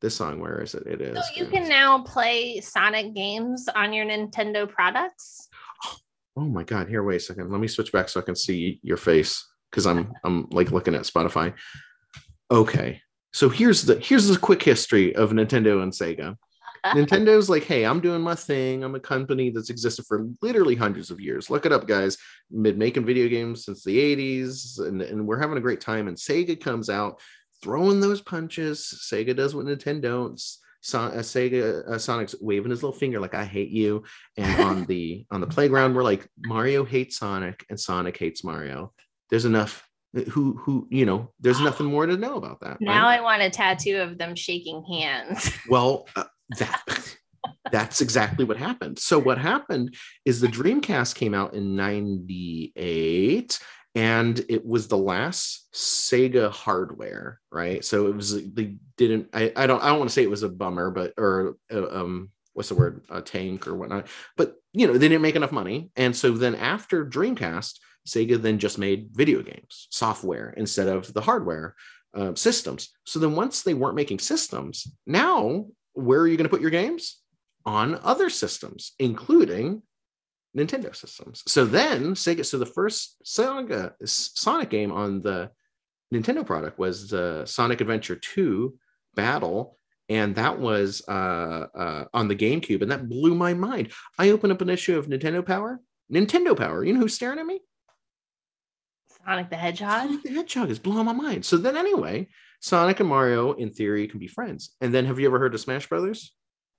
this song, where is it? It is. So you can now play Sonic games on your Nintendo products. Oh my God! Here, wait a second. Let me switch back so I can see your face, because I'm I'm like looking at Spotify. Okay. So here's the here's the quick history of Nintendo and Sega. Nintendo's like, hey, I'm doing my thing. I'm a company that's existed for literally hundreds of years. Look it up, guys. Been making video games since the eighties, and, and we're having a great time. And Sega comes out throwing those punches. Sega does what Nintendo. Son, uh, Sega uh, Sonic's waving his little finger like, I hate you. And on the on the playground, we're like, Mario hates Sonic and Sonic hates Mario. There's enough. Who, who, you know, there's nothing more to know about that. Now right? I want a tattoo of them shaking hands. Well, uh, that that's exactly what happened. So what happened is the Dreamcast came out in ninety-eight, and it was the last Sega hardware, right? So it was, they didn't, I, I don't, I don't want to say it was a bummer, but, or, uh, um, what's the word, a tank or whatnot, but, you know, they didn't make enough money. And so then after Dreamcast, Sega then just made video games, software, instead of the hardware. uh, systems. So then once they weren't making systems, now where are you going to put your games? On other systems, including Nintendo systems. So then Sega, so the first Sega, Sonic game on the Nintendo product was the Sonic Adventure two Battle, and that was uh, uh, on the GameCube, and that blew my mind. I opened up an issue of Nintendo Power. Nintendo Power. You know who's staring at me? Sonic the Hedgehog. Sonic the Hedgehog is blowing my mind. So then anyway, Sonic and Mario, in theory, can be friends. And then have you ever heard of Smash Brothers?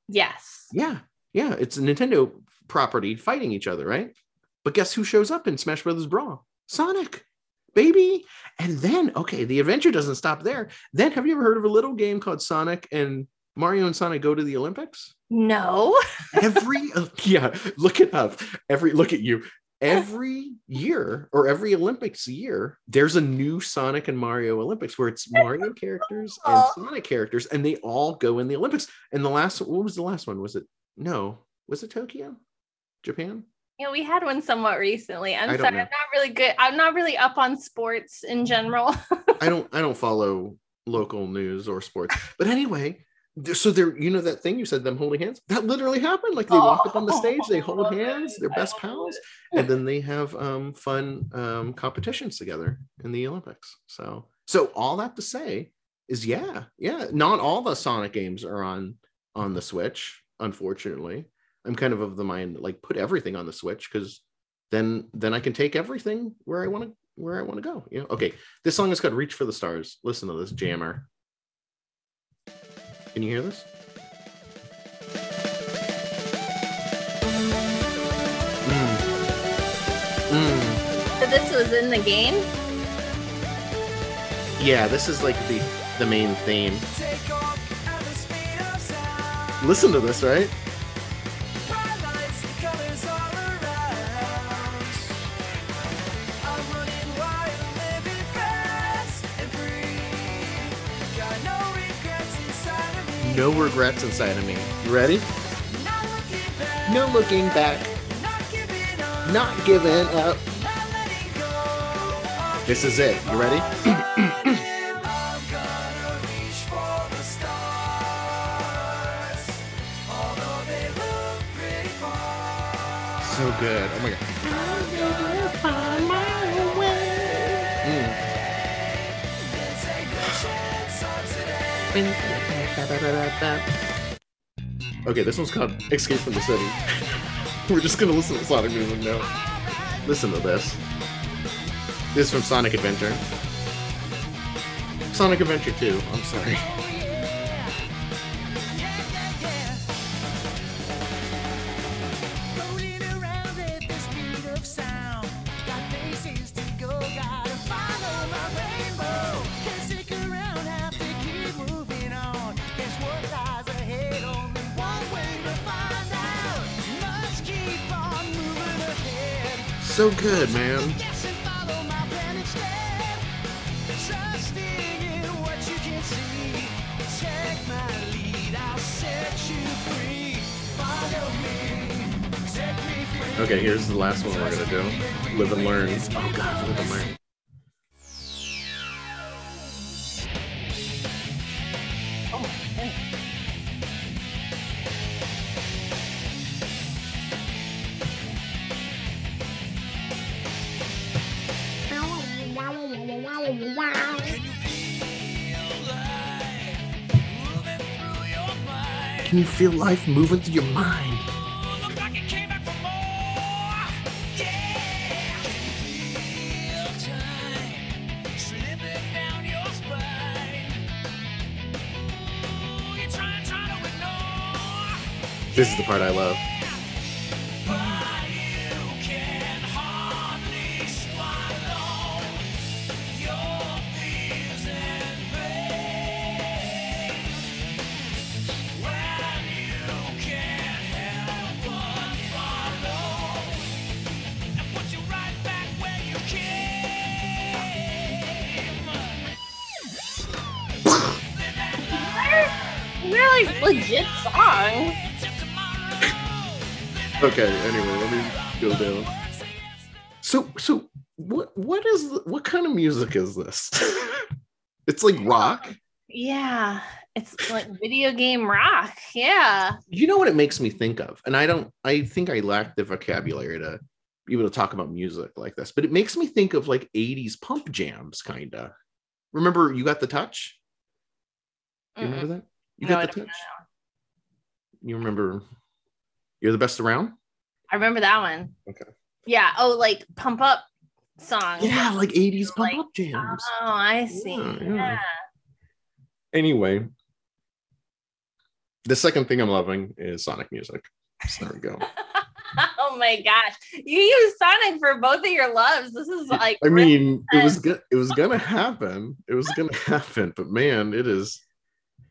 Yes. Yeah. Yeah. It's a Nintendo property fighting each other, right? But guess who shows up in Smash Brothers Brawl? Sonic, baby. And then, okay, the adventure doesn't stop there. Then have you ever heard of a little game called Sonic and Mario and Sonic Go to the Olympics? No. Every, yeah, look it up. Every, look at you. Every year or every Olympics year, there's a new Sonic and Mario Olympics where it's Mario characters and Sonic characters, and they all go in the Olympics. And the last, what was the last one? Was it, no, was it Tokyo, Japan? Yeah, we had one somewhat recently. I'm sorry, know. I'm not really good. I'm not really up on sports in general. I don't, I don't follow local news or sports. But anyway, so they're, you know, that thing you said, them holding hands, that literally happened. Like they oh, walk up on the stage, they hold hands, they're best pals, and then they have um, fun um, competitions together in the Olympics. So, so all that to say is, yeah, yeah, not all the Sonic games are on on the Switch. Unfortunately, I'm kind of of the mind like put everything on the Switch because then then I can take everything where I want to where I want to go. You know, okay. This song is called "Reach for the Stars." Listen to this jammer. Can you hear this? Mm. Mm. So this was in the game? Yeah, this is like the, the main theme. Listen to this, right? No regrets inside of me. You ready? Not looking back. No looking back. Not giving up. Not giving up. Not letting go. This is it. You ready? I've gotta reach for the stars. Although they look pretty far. So good. Oh my god. I'm gonna find my way. Mm. Let's take a chance on today. Okay, this one's called Escape from the City. We're just gonna listen to Sonic music now. Listen to this. This is from Sonic Adventure. Sonic Adventure two, I'm sorry. So good, man. Okay, here's the last one we're gonna do. Live and Learn. Oh god, Live and Learn. You feel life moving through your mind. This is the part I love. Legit song. Okay, anyway, let me go down. So so what what is what kind of music is this? It's like rock. Yeah. It's like video game rock. Yeah. You know what it makes me think of? And I don't, I think I lack the vocabulary to be able to talk about music like this, but it makes me think of like eighties pump jams, kind of. Remember, You Got the Touch? You Mm-mm. remember that? You no, Got the Touch? Know. You remember You're the Best Around? I remember that one. Okay. Yeah. Oh, like pump up songs. Yeah, like eighties pump like, up jams. Oh, I see. Yeah. yeah. yeah. Anyway, the second thing I'm loving is Sonic music. So there we go. Oh my gosh, you used Sonic for both of your loves. This is like, I mean, it was good. It was gonna happen. It was gonna happen. But man, it is.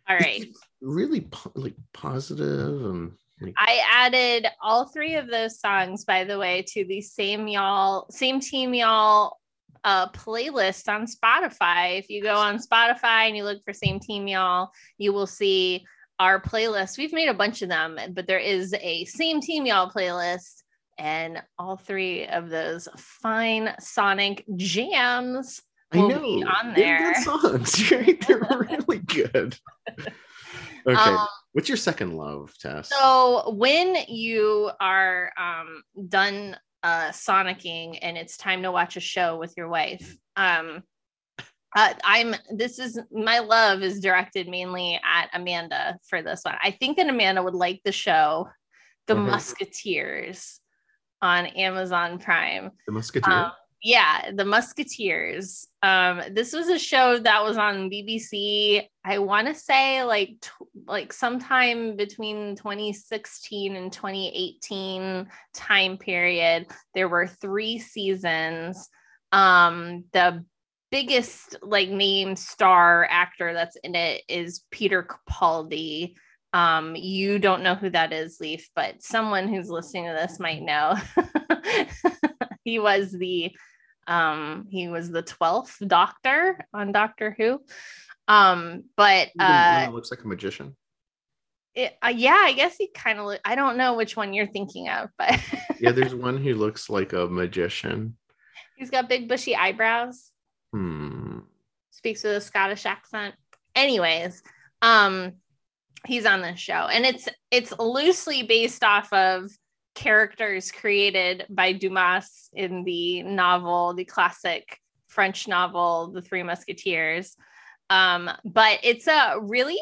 All right. Really po- like positive and. Like, I added all three of those songs, by the way, to the same y'all, same team y'all. Uh, playlist on Spotify. If you go on Spotify and you look for Same Team Y'all, you will see our playlist. We've made a bunch of them, but there is a Same Team Y'all playlist, and all three of those fine Sonic jams will I know. be on there. They're good songs, right? They're really good. Okay. Um, What's your second love, Tess? So when you are um, done Uh, sonicking and it's time to watch a show with your wife. Um, uh, I'm, this is, my love is directed mainly at Amanda for this one. I think that Amanda would like the show, The mm-hmm. Musketeers on Amazon Prime. The Musketeers? Um, yeah, The Musketeers. Um, this was a show that was on B B C, I want to say like, t- like sometime between twenty sixteen and twenty eighteen time period. There were three seasons. Um, the biggest like name star actor that's in it is Peter Capaldi. Um, you don't know who that is, Leaf, but someone who's listening to this might know. He was the, um, he was the twelfth Doctor on Doctor Who. Um, but uh, looks like a magician. It, uh, yeah, I guess he kind of. Lo- I don't know which one you're thinking of, but yeah, there's one who looks like a magician. He's got big bushy eyebrows. Hmm. Speaks with a Scottish accent. Anyways, um, he's on this show, and it's it's loosely based off of characters created by Dumas in the novel, the classic French novel, The Three Musketeers. Um, but it's a really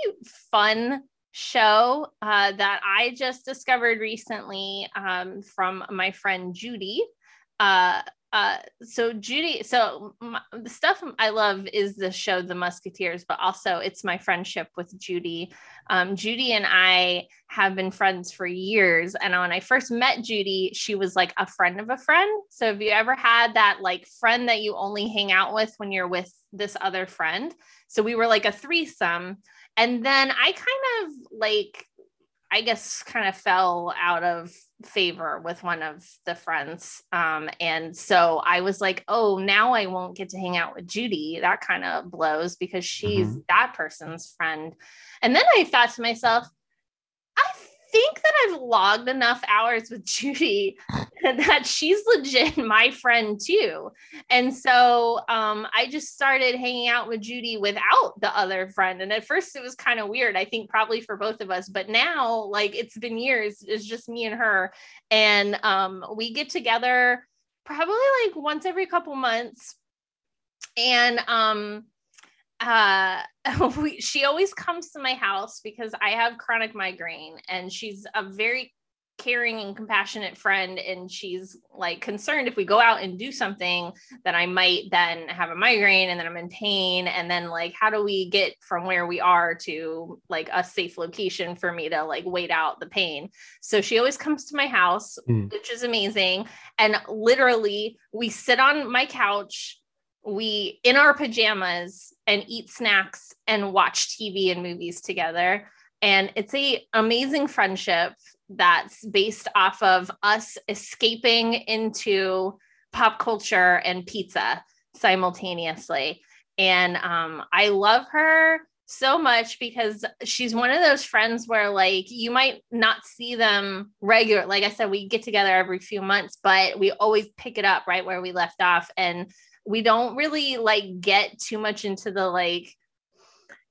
fun show uh, that I just discovered recently um, from my friend Judy. Uh, uh, so Judy, so my, the stuff I love is the show The Musketeers, but also it's my friendship with Judy. Um, Judy and I have been friends for years. And when I first met Judy, she was like a friend of a friend. So if you ever had that like friend that you only hang out with when you're with this other friend. So we were like a threesome. And then I kind of like, I guess kind of fell out of favor with one of the friends. Um, and so I was like, oh, now I won't get to hang out with Judy. That kind of blows because she's mm-hmm. that person's friend. And then I thought to myself, I think that I've logged enough hours with Judy that she's legit my friend too. And so um, I just started hanging out with Judy without the other friend. And at first it was kind of weird, I think probably for both of us, but now like it's been years, it's just me and her. And um, we get together probably like once every couple months. And um, uh, we, she always comes to my house because I have chronic migraine and she's a very caring and compassionate friend, and she's like concerned if we go out and do something that I might then have a migraine and then I'm in pain, and then like how do we get from where we are to like a safe location for me to like wait out the pain. So she always comes to my house, mm. which is amazing, and literally we sit on my couch, we in our pajamas, and eat snacks and watch T V and movies together, and it's a amazing friendship that's based off of us escaping into pop culture and pizza simultaneously. And um, I love her so much because she's one of those friends where like you might not see them regular. Like I said, we get together every few months, but we always pick it up right where we left off. And we don't really like get too much into the like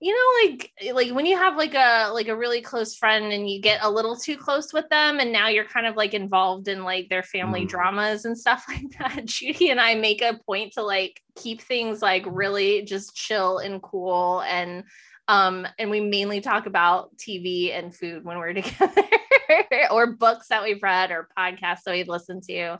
you know, like, like when you have like a, like a really close friend and you get a little too close with them and now you're kind of like involved in like their family mm. dramas and stuff like that. Judy and I make a point to like keep things like really just chill and cool. And, um, and we mainly talk about T V and food when we're together or books that we've read or podcasts that we've listened to.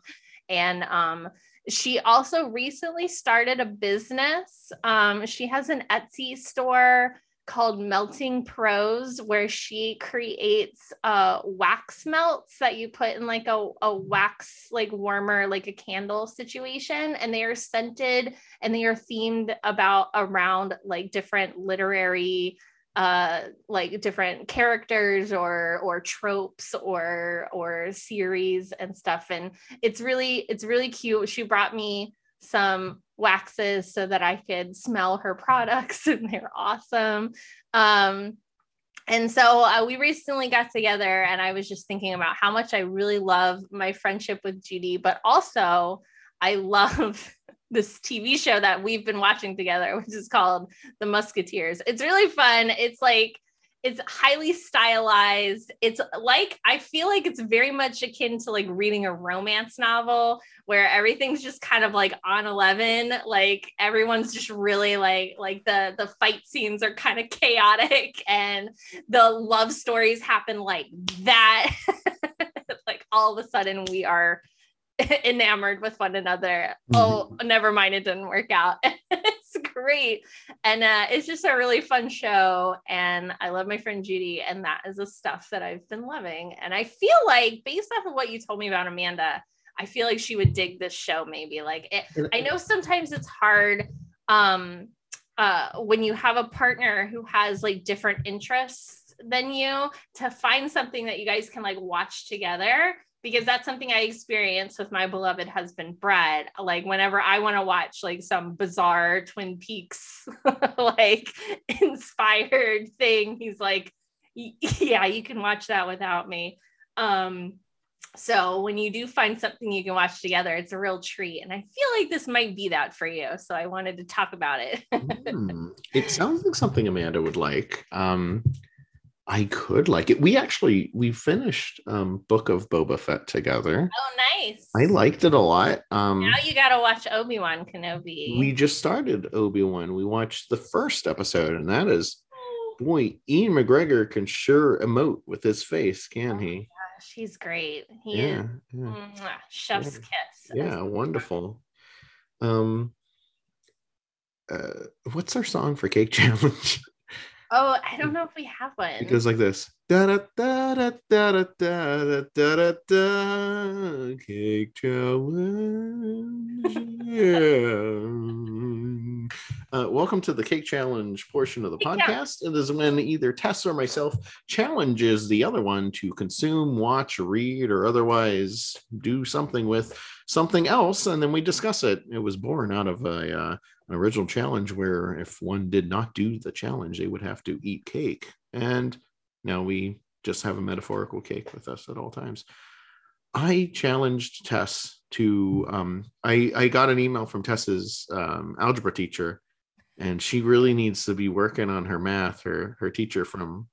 And, um, she also recently started a business. Um, she has an Etsy store called Melting Pros, where she creates uh, wax melts that you put in like a, a wax, like warmer, like a candle situation. And they are scented and they are themed about around like different literary uh like different characters or or tropes or or series and stuff, and it's really it's really cute. She brought me some waxes so that I could smell her products, and they're awesome. Um and so uh, we recently got together and I was just thinking about how much I really love my friendship with Judy, but also I love this T V show that we've been watching together, which is called The Musketeers. It's really fun. It's like, it's highly stylized. It's like, I feel like it's very much akin to like reading a romance novel where everything's just kind of like on eleven. Like everyone's just really like, like the, the fight scenes are kind of chaotic and the love stories happen like that. Like all of a sudden we are enamored with one another. Oh, never mind, it didn't work out. It's great. And uh it's just a really fun show, and I love my friend Judy, and that is the stuff that I've been loving. And I feel like based off of what you told me about Amanda, I feel like she would dig this show. Maybe like it, I know sometimes it's hard um uh when you have a partner who has like different interests than you to find something that you guys can like watch together, because that's something I experienced with my beloved husband, Brad. Like whenever I want to watch like some bizarre Twin Peaks, like inspired thing, he's like, yeah, you can watch that without me. Um, so when you do find something you can watch together, it's a real treat. And I feel like this might be that for you. So I wanted to talk about it. mm, it sounds like something Amanda would like. Um, I could like it. We actually, we finished um, Book of Boba Fett together. Oh, nice. I liked it a lot. Um, now you got to watch Obi-Wan Kenobi. We just started Obi-Wan. We watched the first episode, and that is, boy, Ian McGregor can sure emote with his face, can he? Oh my gosh, he's great. He yeah, is. Yeah. Chef's yeah. kiss. Yeah, That's wonderful. Um, uh, what's our song for Cake Challenge? Oh, I don't know if we have one. It goes like this. Da da da da da da da da da. Cake challenge. Yeah. Uh, welcome to the cake challenge portion of the podcast. Yeah. It is when either Tess or myself challenges the other one to consume, watch, read, or otherwise do something with something else, and then we discuss it. It was born out of a. Uh, An original challenge where if one did not do the challenge, they would have to eat cake. And now we just have a metaphorical cake with us at all times. I challenged Tess to, um, I, I got an email from Tess's um, algebra teacher, and she really needs to be working on her math. Her, her teacher from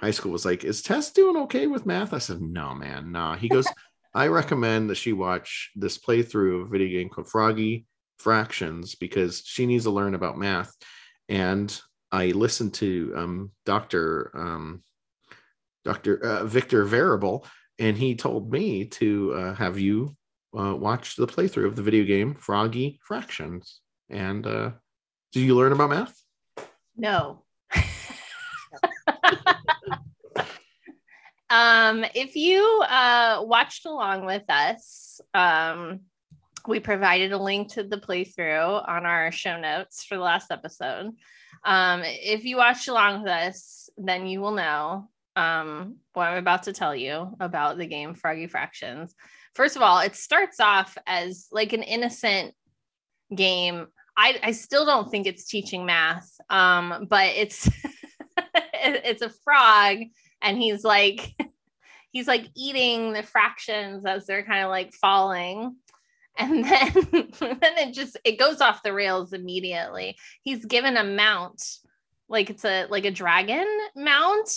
high school was like, is Tess doing okay with math? I said, no, man, nah. He goes, I recommend that she watch this playthrough of a video game called Froggy Fractions because she needs to learn about math. And I listened to um Doctor um Doctor uh, Victor Variable, and he told me to uh, have you uh, watch the playthrough of the video game Froggy Fractions. And uh did you learn about math? No. um if you uh watched along with us, um we provided a link to the playthrough on our show notes for the last episode. Um, if you watched along with us, then you will know um, what I'm about to tell you about the game Froggy Fractions. First of all, it starts off as like an innocent game. I, I still don't think it's teaching math, um, but it's it's a frog, and he's like he's like eating the fractions as they're kind of like falling. And then, then it just, it goes off the rails immediately. He's given a mount like it's a like a dragon mount.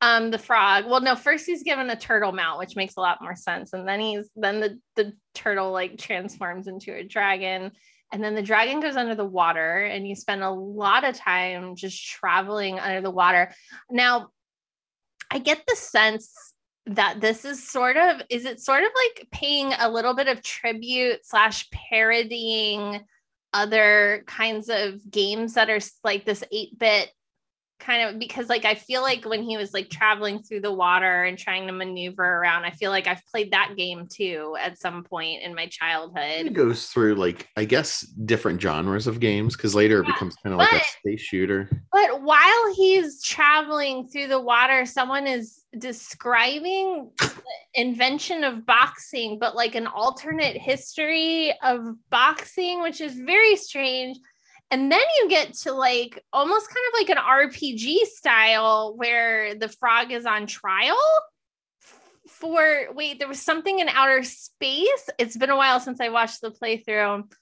Um, the frog. Well, no, first he's given a turtle mount, which makes a lot more sense. And then he's then the, the turtle like transforms into a dragon. And then the dragon goes under the water, and you spend a lot of time just traveling under the water. Now, I get the sense that this is sort of, is it sort of like paying a little bit of tribute slash parodying other kinds of games that are like this eight-bit kind of, because like I feel like when he was like traveling through the water and trying to maneuver around, I feel like I've played that game too at some point in my childhood. It goes through like I guess different genres of games, because later yeah, it becomes kind of like a space shooter. But while he's traveling through the water, someone is describing the invention of boxing, but like an alternate history of boxing, which is very strange. And then you get to like almost kind of like an R P G style where the frog is on trial for, wait, there was something in outer space. It's been a while since I watched the playthrough.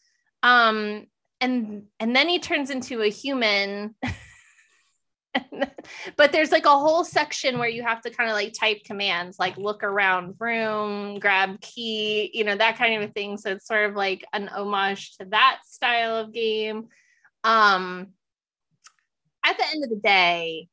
Um, and, and then he turns into a human, then, but there's like a whole section where you have to kind of like type commands, like look around room, grab key, you know, that kind of thing. So it's sort of like an homage to that style of game. Um, at the end of the day,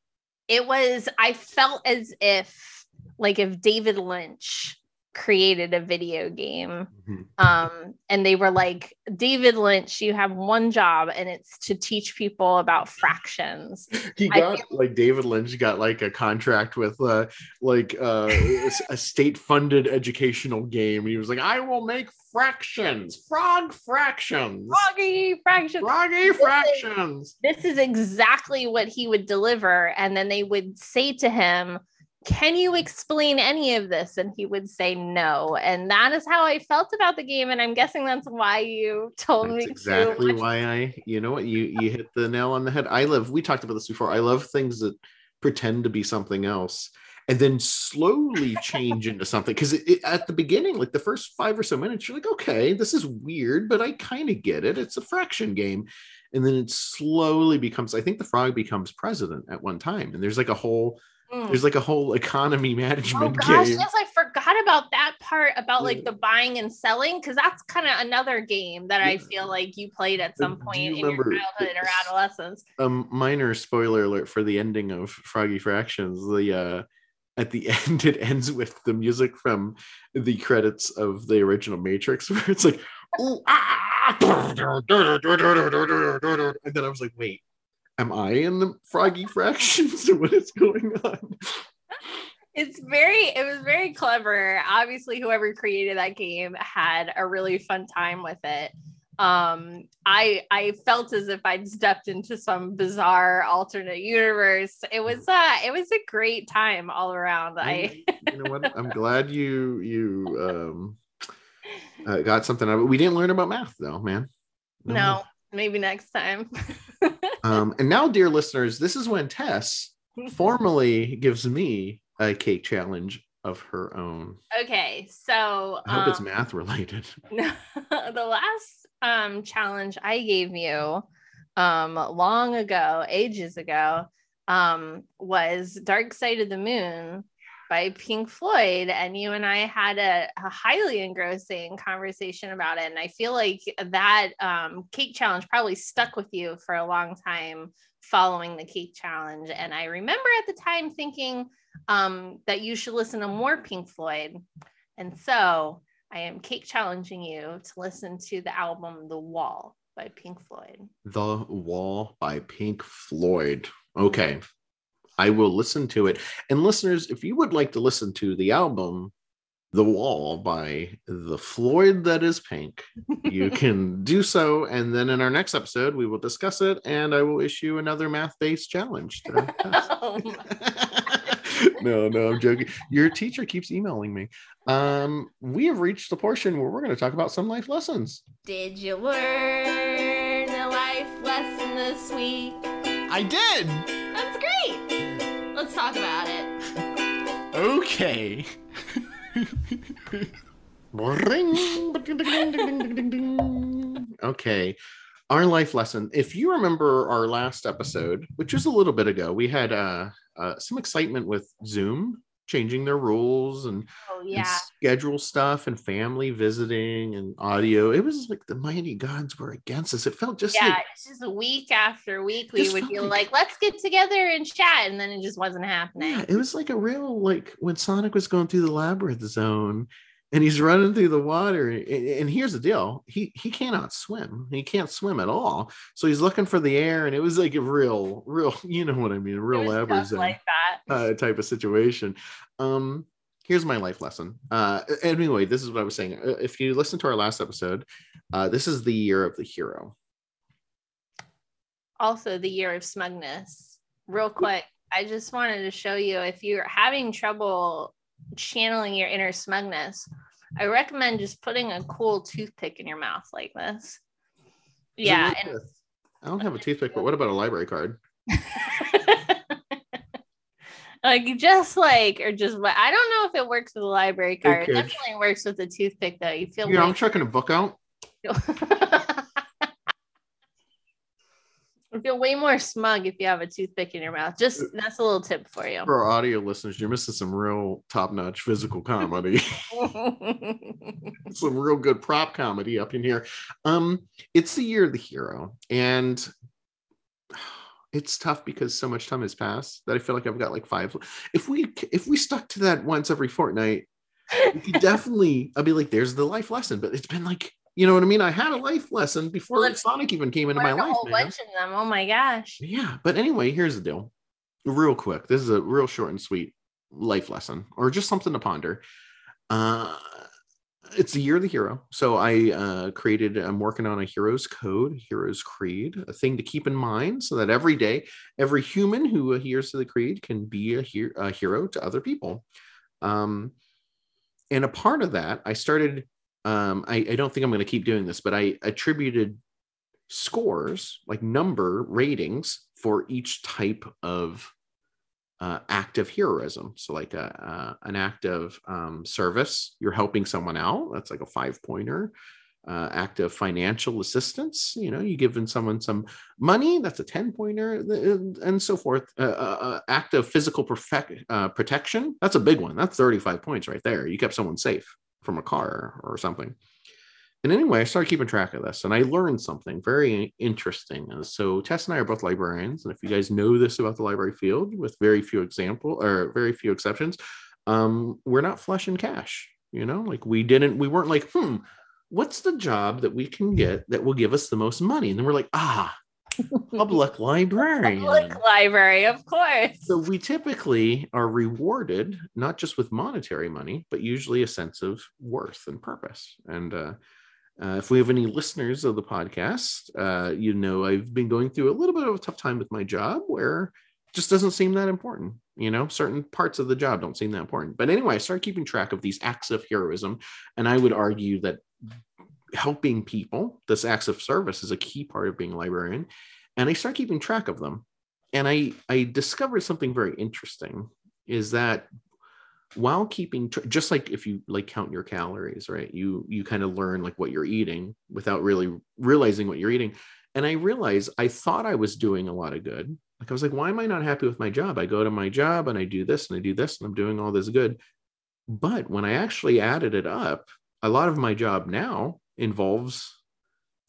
it was, I felt as if, like if David Lynch created a video game, mm-hmm. um, and they were like, David Lynch, you have one job and it's to teach people about fractions. He got feel- like David Lynch got like a contract with uh, like uh, a state funded educational game. He was like, I will make fractions, frog fractions, froggy fractions, froggy fractions. This is, this is exactly what he would deliver. And then they would say to him, can you explain any of this? And he would say no. And that is how I felt about the game. And I'm guessing that's why you told that's me exactly to why I, you know what, you, you hit the nail on the head. I love, we talked about this before. I love things that pretend to be something else and then slowly change into something. Cause it, it, at the beginning, like the first five or so minutes, you're like, okay, this is weird, but I kind of get it. It's a fraction game. And then it slowly becomes, I think the frog becomes president at one time. And there's like a whole, There's like a whole economy management game. Oh gosh, game. Yes, I forgot about that part about yeah. like the buying and selling, because that's kind of another game that yeah. I feel like you played at some point you in your childhood or adolescence. A minor spoiler alert for the ending of Froggy Fractions. The uh, at the end, it ends with the music from the credits of the original Matrix, where it's like, ooh, ah, and then I was like, wait. Am I in the Froggy Fractions? What is going on? It's very, it was very clever. Obviously, whoever created that game had a really fun time with it. Um, I I felt as if I'd stepped into some bizarre alternate universe. It was uh, it was a great time all around. I, I you know what? I'm glad you you um uh, got something out of it. We didn't learn about math though, man. No. no. Maybe next time. um, and now, dear listeners, this is when Tess formally gives me a cake challenge of her own. Okay, so... I hope um, it's math related. The last um, challenge I gave you um, long ago, ages ago, um, was Dark Side of the Moon by Pink Floyd, and you and I had a, a highly engrossing conversation about it, and I feel like that um, cake challenge probably stuck with you for a long time following the cake challenge. And I remember at the time thinking um, that you should listen to more Pink Floyd, and so I am cake challenging you to listen to the album The Wall by Pink Floyd. The Wall by Pink Floyd. Okay. I will listen to it. And listeners, if you would like to listen to the album, The Wall by the Floyd that is Pink, you can do so. And then in our next episode, we will discuss it. And I will issue another math-based challenge. To oh no, no, I'm joking. Your teacher keeps emailing me. Um, we have reached the portion where we're going to talk about some life lessons. Did you learn a life lesson this week? I did. That's great. Let's talk about it. Okay. Okay. our life lesson. If you remember our last episode, which was a little bit ago, we had uh, uh, some excitement with Zoom changing their rules and, oh, yeah. and schedule stuff and family visiting and audio. It was like the mighty gods were against us. It felt just yeah, like, it's just week after week we would be like, like, let's get together and chat, and then it just wasn't happening. Yeah, it was like a real, like when Sonic was going through the labyrinth zone and he's running through the water, and, and here's the deal, he he cannot swim, he can't swim at all, so he's looking for the air, and it was like a real real you know what I mean, a real labyrinth zone like that uh, type of situation. Um here's my life lesson. Uh anyway, this is what I was saying. If you listen to our last episode, uh this is the year of the hero, also the year of smugness. Real quick, I just wanted to show you, if you're having trouble channeling your inner smugness, I recommend just putting a cool toothpick in your mouth like this. Yeah. And I don't have a toothpick, but what about a library card? Like just like, or just what? I don't know if it works with a library card. Okay. It definitely works with a toothpick though. You feel. Yeah, like- I'm checking a book out. You feel way more smug if you have a toothpick in your mouth. Just that's a little tip for you. For our audio listeners, you're missing some real top-notch physical comedy. Some real good prop comedy up in here. Um, it's the year of the hero, and it's tough because so much time has passed that I feel like I've got like five. If we if we stuck to that once every fortnight, we could definitely. I'd be like, there's the life lesson, but it's been like. You know what I mean? I had a life lesson before well, Sonic even came into my life. A whole bunch of them. Oh my gosh. Yeah. But anyway, here's the deal. Real quick. This is a real short and sweet life lesson, or just something to ponder. Uh, it's the year of the hero. So I uh, created, I'm working on a hero's code, hero's creed, a thing to keep in mind so that every day, every human who adheres to the creed can be a, he- a hero to other people. Um, and a part of that, I started... Um, I, I don't think I'm going to keep doing this, but I attributed scores, like number ratings for each type of uh, act of heroism. So like a, a, an act of um, service, you're helping someone out. That's like a five pointer. Uh, act of financial assistance, you know, you giving someone some money, that's a ten pointer, and so forth. Uh, uh, act of physical perfect, uh, protection, that's a big one. That's thirty-five points right there. You kept someone safe from a car or something. And anyway, I started keeping track of this, and I learned something very interesting. And so Tess and I are both librarians, and if you guys know this about the library field, with very few example or very few exceptions, um, we're not flush in cash. You know, like we didn't, we weren't like, hmm, what's the job that we can get that will give us the most money? And then we're like, ah, public librarian. Public library, of course. So we typically are rewarded not just with monetary money, but usually a sense of worth and purpose. And uh, uh, if we have any listeners of the podcast, uh, you know, I've been going through a little bit of a tough time with my job where it just doesn't seem that important. You know, certain parts of the job don't seem that important. But anyway, I started keeping track of these acts of heroism. And I would argue that helping people, this acts of service, is a key part of being a librarian. And I start keeping track of them, and I I discovered something very interesting, is that while keeping tra- just like if you like count your calories, right, you you kind of learn like what you're eating without really realizing what you're eating. And I realized I thought I was doing a lot of good. Like I was like, why am I not happy with my job? I go to my job and I do this and I do this and I'm doing all this good. But when I actually added it up, a lot of my job now involves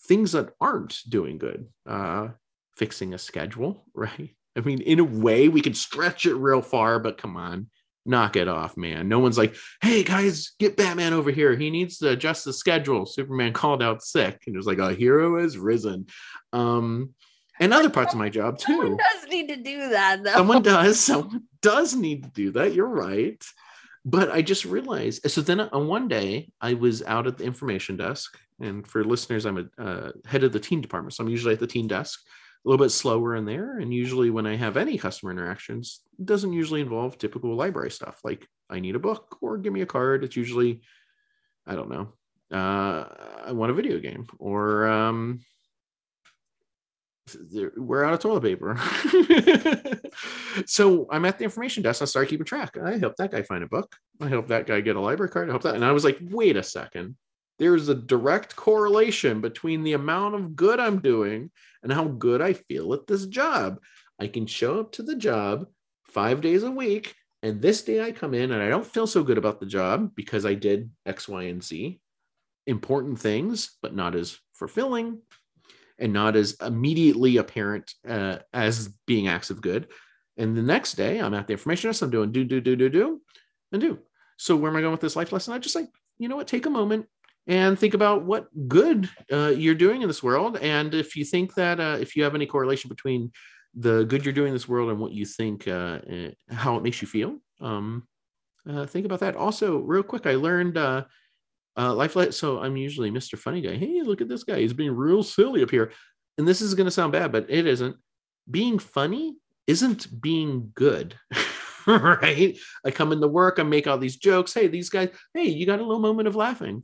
things that aren't doing good, uh fixing a schedule, right? I mean, in a way we could stretch it real far, but come on, knock it off, man. No one's like, hey guys, get Batman over here, he needs to adjust the schedule, Superman called out sick, and it was like, a hero has risen. Um and other parts of my job too. Someone does need to do that though. someone does someone does need to do that, you're right. But I just realized, so then on one day I was out at the information desk, and for listeners, I'm a uh, head of the teen department. So I'm usually at the teen desk, a little bit slower in there. And usually when I have any customer interactions, it doesn't usually involve typical library stuff. Like I need a book or give me a card. It's usually, I don't know, uh, I want a video game, or um, we're out of toilet paper. So I'm at the information desk and I start keeping track. I help that guy find a book. I help that guy get a library card. I help that. And I was like, wait a second. There's a direct correlation between the amount of good I'm doing and how good I feel at this job. I can show up to the job five days a week, and this day I come in and I don't feel so good about the job because I did X, Y, and Z. Important things, but not as fulfilling and not as immediately apparent uh, as being acts of good. And the next day I'm at the information desk, I'm doing do, do, do, do, do, and do. So where am I going with this life lesson? I just like, you know what, take a moment and think about what good uh, you're doing in this world. And if you think that uh, if you have any correlation between the good you're doing in this world and what you think, uh, how it makes you feel, um, uh, think about that. Also, real quick, I learned uh, uh, life lesson. So I'm usually Mister Funny Guy. Hey, look at this guy. He's being real silly up here. And this is going to sound bad, but it isn't. Being funny isn't being good. Right? I come into work, I make all these jokes. Hey, these guys, hey, you got a little moment of laughing.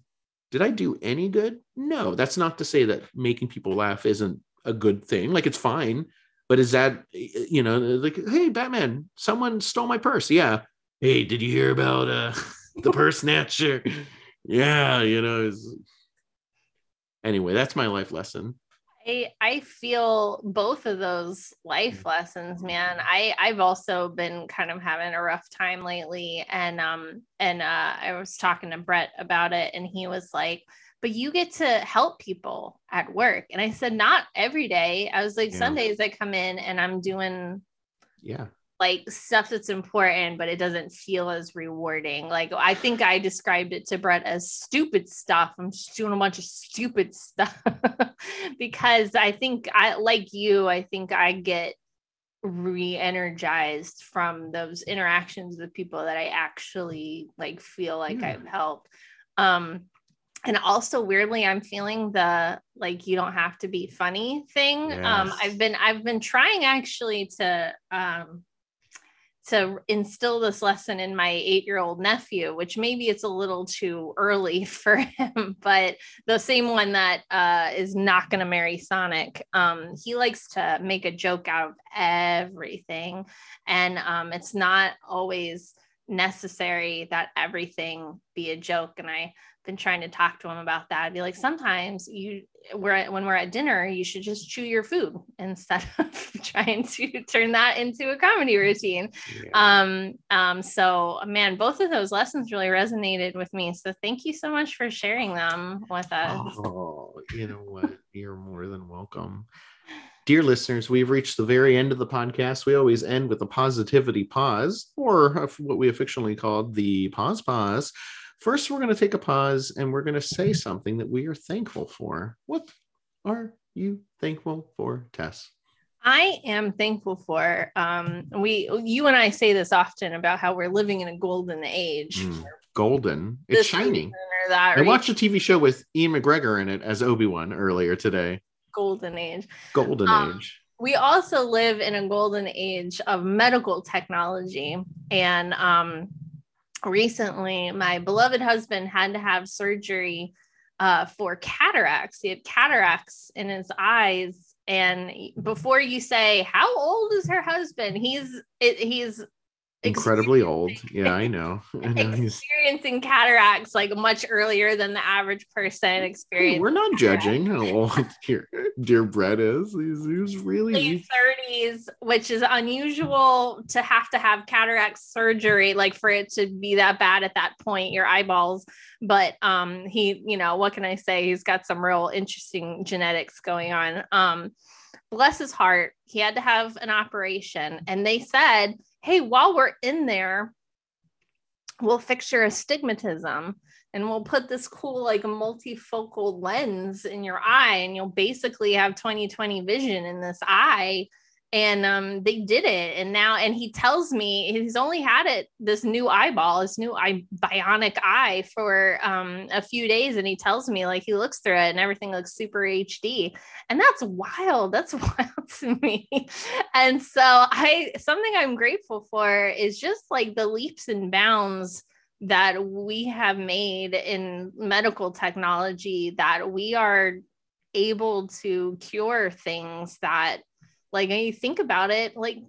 Did I do any good? No, that's not to say that making people laugh isn't a good thing. Like, it's fine, but is that, you know, like, hey, Batman, someone stole my purse. Yeah. Hey, did you hear about uh, the purse snatcher? Yeah, you know. It's... Anyway, that's my life lesson. I, I feel both of those life lessons, man. I, I've also been kind of having a rough time lately. And, um, and, uh, I was talking to Brett about it, and he was like, but you get to help people at work. And I said, not every day. I was like, yeah. Sundays I come in and I'm doing, yeah, like stuff that's important, but it doesn't feel as rewarding. Like, I think I described it to Brett as stupid stuff. I'm just doing a bunch of stupid stuff. Because I think I, like you, I think I get re-energized from those interactions with people that I actually like feel like mm. I've helped. Um, and also weirdly, I'm feeling the, like, you don't have to be funny thing. Yes. Um, I've been, I've been trying actually to, um, to instill this lesson in my eight-year-old nephew, which maybe it's a little too early for him, but the same one that uh, is not going to marry Sonic. Um, he likes to make a joke out of everything. And um, it's not always necessary that everything be a joke. And I've been trying to talk to him about that. I'd be like, sometimes you, we're at, when we're at dinner, you should just chew your food instead of trying to turn that into a comedy routine. Yeah. Um, um, so man, both of those lessons really resonated with me. So thank you so much for sharing them with us. Oh, you know what? You're more than welcome. Dear listeners, we've reached the very end of the podcast. We always end with a positivity pause, or what we affectionately called the pause pause. First, we're going to take a pause and we're going to say something that we are thankful for. What are you thankful for, Tess? I am thankful for, um, we, you and I say this often about how we're living in a golden age. Mm, golden. It's shining. I watched a T V show with Ian McGregor in it as Obi-Wan earlier today. Golden age. Golden um, age. We also live in a golden age of medical technology. And um, recently, my beloved husband had to have surgery uh, for cataracts. He had cataracts in his eyes. And before you say, how old is her husband? He's it, he's incredibly old. Yeah, I know. I know. Experiencing cataracts like much earlier than the average person experience. Hey, we're not cataracts. Judging how old dear, dear Brett is. He's, he's really late thirties, which is unusual to have to have cataract surgery, like for it to be that bad at that point, your eyeballs. But um, he, you know, what can I say? He's got some real interesting genetics going on. Um, bless his heart. He had to have an operation, and they said, hey, while we're in there, we'll fix your astigmatism and we'll put this cool, like, multifocal lens in your eye, and you'll basically have twenty twenty vision in this eye. And um, they did it. And now, and he tells me he's only had it, this new eyeball, this new eye, bionic eye for um, a few days. And he tells me, like, he looks through it and everything looks super H D. And that's wild. That's wild to me. And so I, something I'm grateful for is just like the leaps and bounds that we have made in medical technology, that we are able to cure things that, like, when you think about it, like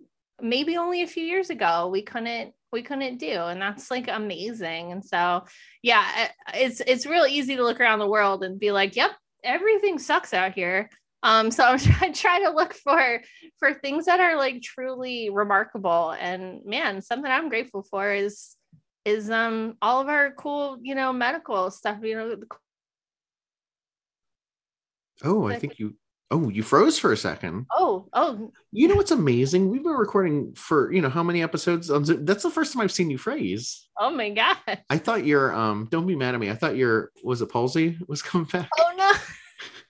maybe only a few years ago we couldn't we couldn't do, and that's like amazing. And so yeah, it's it's real easy to look around the world and be like, yep, everything sucks out here. Um, so I'm trying try to look for for things that are like truly remarkable. And man, something I'm grateful for is is um all of our cool, you know, medical stuff, you know. The- oh, I think you Oh, you froze for a second. Oh, oh. You know what's amazing? We've been recording for, you know, how many episodes on Zoom? That's the first time I've seen you freeze. Oh my God. I thought your, um, don't be mad at me. I thought your, was it palsy was coming back? Oh no.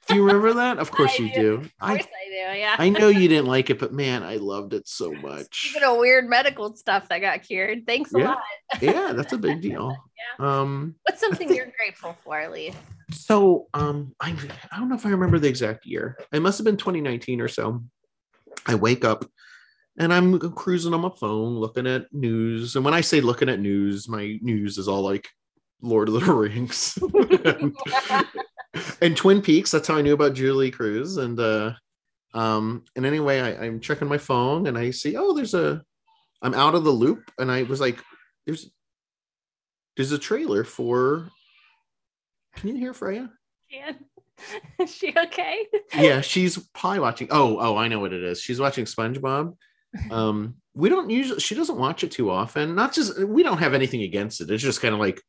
Do you remember that? Of course you do. Of course I, I do, yeah. I know you didn't like it, but man, I loved it so much. Speaking of weird medical stuff that got cured. Thanks a yeah. lot. Yeah, that's a big deal. Yeah. Um, what's something think, you're grateful for, Leaf? So um, I, I don't know if I remember the exact year. It must have been twenty nineteen or so. I wake up and I'm cruising on my phone looking at news. And when I say looking at news, my news is all like Lord of the Rings. and, and Twin Peaks. That's how I knew about Julee Cruise. And uh, um, and anyway, I, I'm checking my phone and I see, oh, there's a, I'm out of the loop. And I was like, there's, there's a trailer for, can you hear Freya? Yeah. Is she okay? Yeah, she's probably watching. Oh, oh, I know what it is. She's watching SpongeBob. Um, we don't usually, she doesn't watch it too often. Not just, we don't have anything against it. It's just kind of like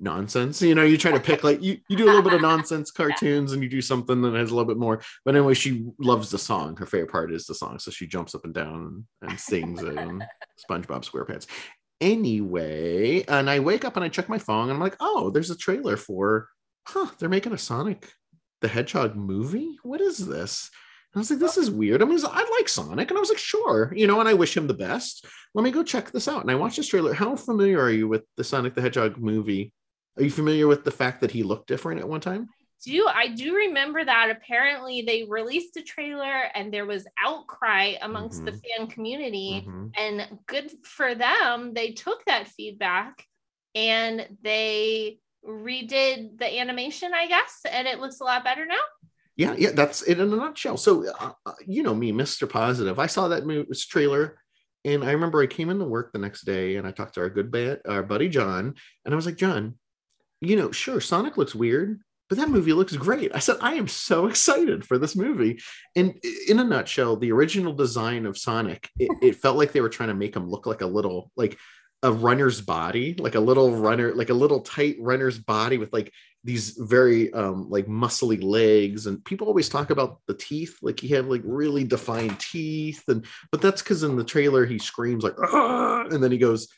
nonsense. You know, you try to pick like, you, you do a little bit of nonsense cartoons and you do something that has a little bit more. But anyway, she loves the song. Her favorite part is the song. So she jumps up and down and sings it in SpongeBob SquarePants. Anyway, and I wake up and I check my phone and I'm like, oh, there's a trailer for, huh, they're making a Sonic the Hedgehog movie? What is this? And I was like, this is weird. I mean, I like Sonic. And I was like, sure, you know, and I wish him the best. Let me go check this out. And I watched this trailer. How familiar are you with the Sonic the Hedgehog movie? Are you familiar with the fact that he looked different at one time? I do. I do remember that. Apparently they released a trailer and there was outcry amongst mm-hmm. the fan community. Mm-hmm. And good for them. They took that feedback and they redid the animation, I guess, and it looks a lot better now. Yeah, yeah, that's it in a nutshell. So, uh, you know me, Mister Positive. I saw that movie, this trailer, and I remember I came into work the next day and I talked to our good ba- our buddy John, and I was like, John, you know, sure, Sonic looks weird, but that movie looks great. I said, I am so excited for this movie. And in a nutshell, the original design of Sonic, it, it felt like they were trying to make him look like a little, like, a runner's body, like a little runner, like a little tight runner's body with like these very um, like muscly legs. And people always talk about the teeth, like he had like really defined teeth. And, but that's because in the trailer, he screams like, ah! And then he goes,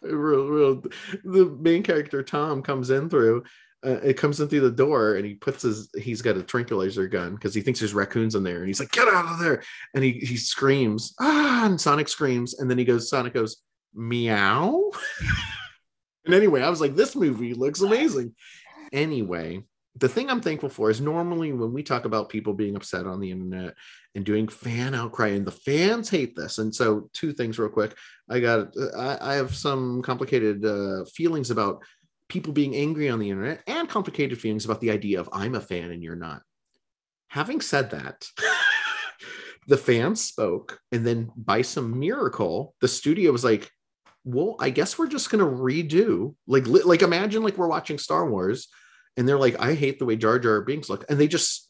real, real. The main character, Tom, comes in through, uh, it comes in through the door and he puts his, he's got a tranquilizer gun because he thinks there's raccoons in there. And he's like, get out of there. And he, he screams, ah, and Sonic screams. And then he goes, Sonic goes, meow. And anyway, I was like, this movie looks amazing. Anyway, the thing I'm thankful for is normally when we talk about people being upset on the internet and doing fan outcry, and the fans hate this. And so two things real quick. I got, I, I have some complicated uh, feelings about people being angry on the internet and complicated feelings about the idea of I'm a fan and you're not. Having said that, the fans spoke, and then by some miracle, the studio was like, well, I guess we're just going to redo. Like, li- like imagine like we're watching Star Wars and they're like, I hate the way Jar Jar Binks look. And they just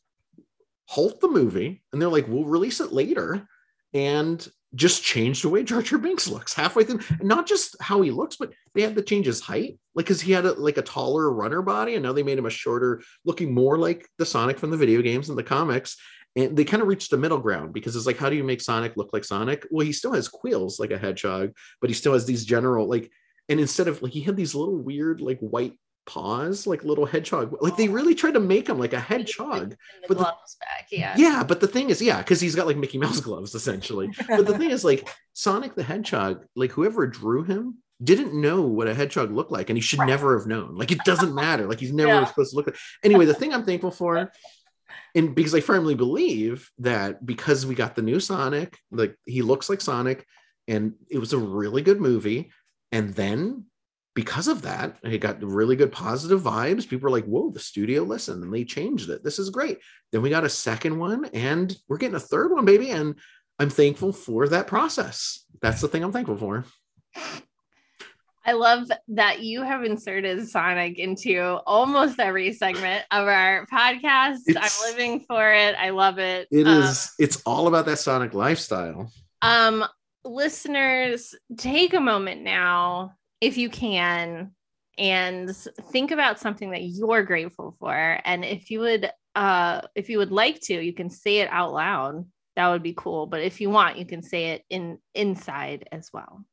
halt the movie and they're like, we'll release it later. And just changed the way Jar Jar Binks looks halfway through. And not just how he looks, but they had to change his height. Like, cause he had a, like a taller runner body. And now they made him a shorter, looking more like the Sonic from the video games and the comics. And they kind of reached a middle ground because it's like, how do you make Sonic look like Sonic? Well, he still has quills like a hedgehog, but he still has these general, like, and instead of like, he had these little weird, like white paws, like little hedgehog, like they really tried to make him like a hedgehog. The but the, gloves back, yeah. Yeah, but the thing is, yeah, because he's got like Mickey Mouse gloves essentially. But the thing is, like Sonic the Hedgehog, like whoever drew him didn't know what a hedgehog looked like, and he should right. never have known. Like it doesn't matter. Like he's never yeah. supposed to look like. Anyway, the thing I'm thankful for, and because I firmly believe that because we got the new Sonic, like he looks like Sonic, and it was a really good movie, and then. Because of that, it got really good positive vibes. People were like, whoa, the studio listened and they changed it. This is great. Then we got a second one and we're getting a third one, baby. And I'm thankful for that process. That's the thing I'm thankful for. I love that you have inserted Sonic into almost every segment of our podcast. It's, I'm living for it. I love it. It um, is. It's all about that Sonic lifestyle. Um, listeners, take a moment now, if you can, and think about something that you're grateful for. And if you would, uh, if you would like to, you can say it out loud. That would be cool. But if you want, you can say it in inside as well.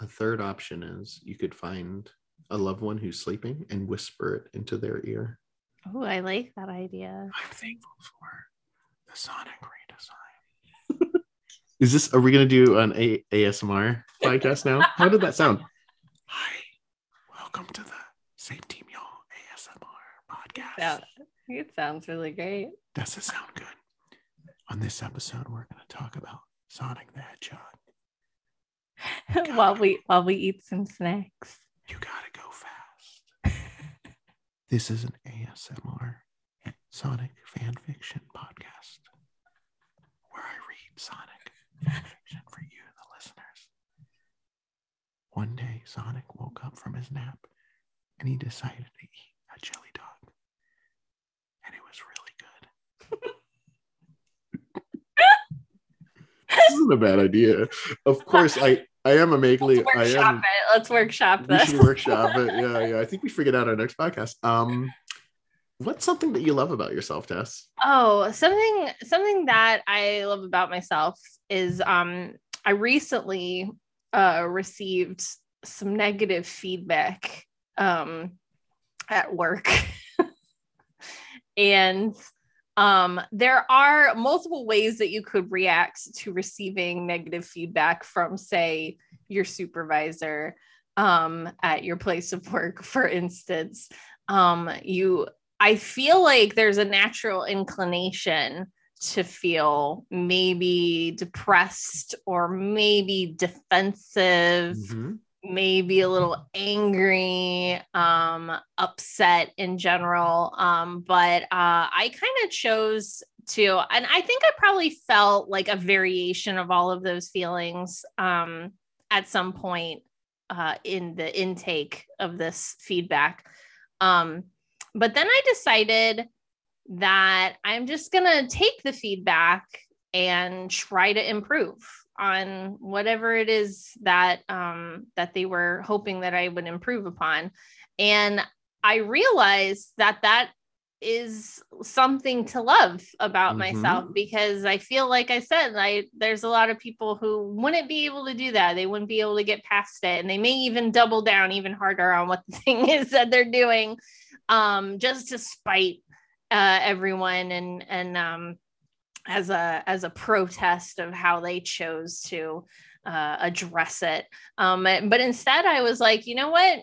A third option is you could find a loved one who's sleeping and whisper it into their ear. Oh, I like that idea. I'm thankful for the Sonic redesign. Is this, are we going to do an A- ASMR podcast now? How did that sound? Hi, welcome to the Same Team Y'all A S M R podcast. Yeah, it sounds really great. Does it sound good? On this episode, we're going to talk about Sonic the Hedgehog. while we while we eat some snacks. You gotta go fast. This is an A S M R Sonic fan fiction podcast where I read Sonic fan fiction for you, the listeners. One day Sonic woke up from his nap and he decided to eat a chili dog, and it was really good. This isn't a bad idea. Of course, I, I am a Makeley. I am. It. Let's workshop this. We should workshop it. Yeah, yeah. I think we figured out our next podcast. Um, what's something that you love about yourself, Tess? Oh, something something that I love about myself is um, I recently uh, received some negative feedback um, at work, and. Um, there are multiple ways that you could react to receiving negative feedback from, say, your supervisor, um, at your place of work, for instance. Um, you, I feel like there's a natural inclination to feel maybe depressed or maybe defensive, mm-hmm. maybe a little angry, um, upset in general. Um, but uh, I kind of chose to, and I think I probably felt like a variation of all of those feelings um, at some point uh, in the intake of this feedback. Um, but then I decided that I'm just going to take the feedback and try to improve on whatever it is that um, that they were hoping that I would improve upon. And I realized that that is something to love about mm-hmm. myself, because I feel like I said, I, there's a lot of people who wouldn't be able to do that. They wouldn't be able to get past it. And they may even double down even harder on what the thing is that they're doing, um, just to spite uh, everyone. And, and, um, as a as a protest of how they chose to uh, address it. Um, but instead, I was like, you know what?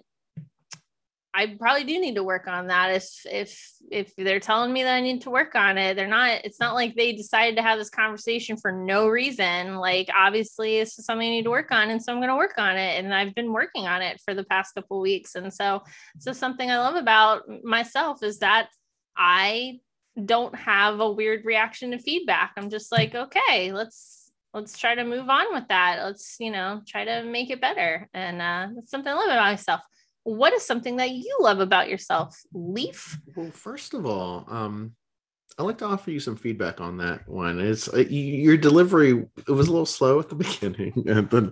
I probably do need to work on that. If if if they're telling me that I need to work on it, they're not. It's not like they decided to have this conversation for no reason. Like, obviously, this is something I need to work on, and so I'm going to work on it. And I've been working on it for the past couple of weeks. And so, so something I love about myself is that I don't have a weird reaction to feedback. I'm just like, okay, let's, let's try to move on with that. Let's, you know, try to make it better. And uh, that's something I love about myself. What is something that you love about yourself, Leaf? Well, first of all, um, I'd like to offer you some feedback on that one. It's uh, your delivery. It was a little slow at the beginning, and then,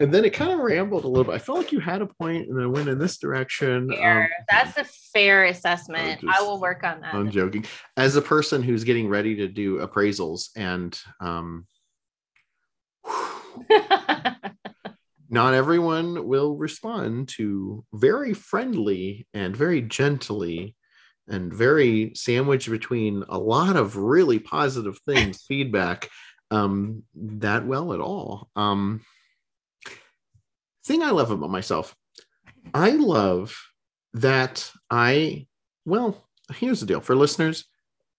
and then it kind of rambled a little bit. I felt like you had a point and I went in this direction. Um, That's a fair assessment. Just, I will work on that. I'm joking. As a person who's getting ready to do appraisals and um, not everyone will respond to very friendly and very gently and very sandwiched between a lot of really positive things, feedback, um, that well at all. Um, thing I love about myself, I love that I, well, here's the deal for listeners.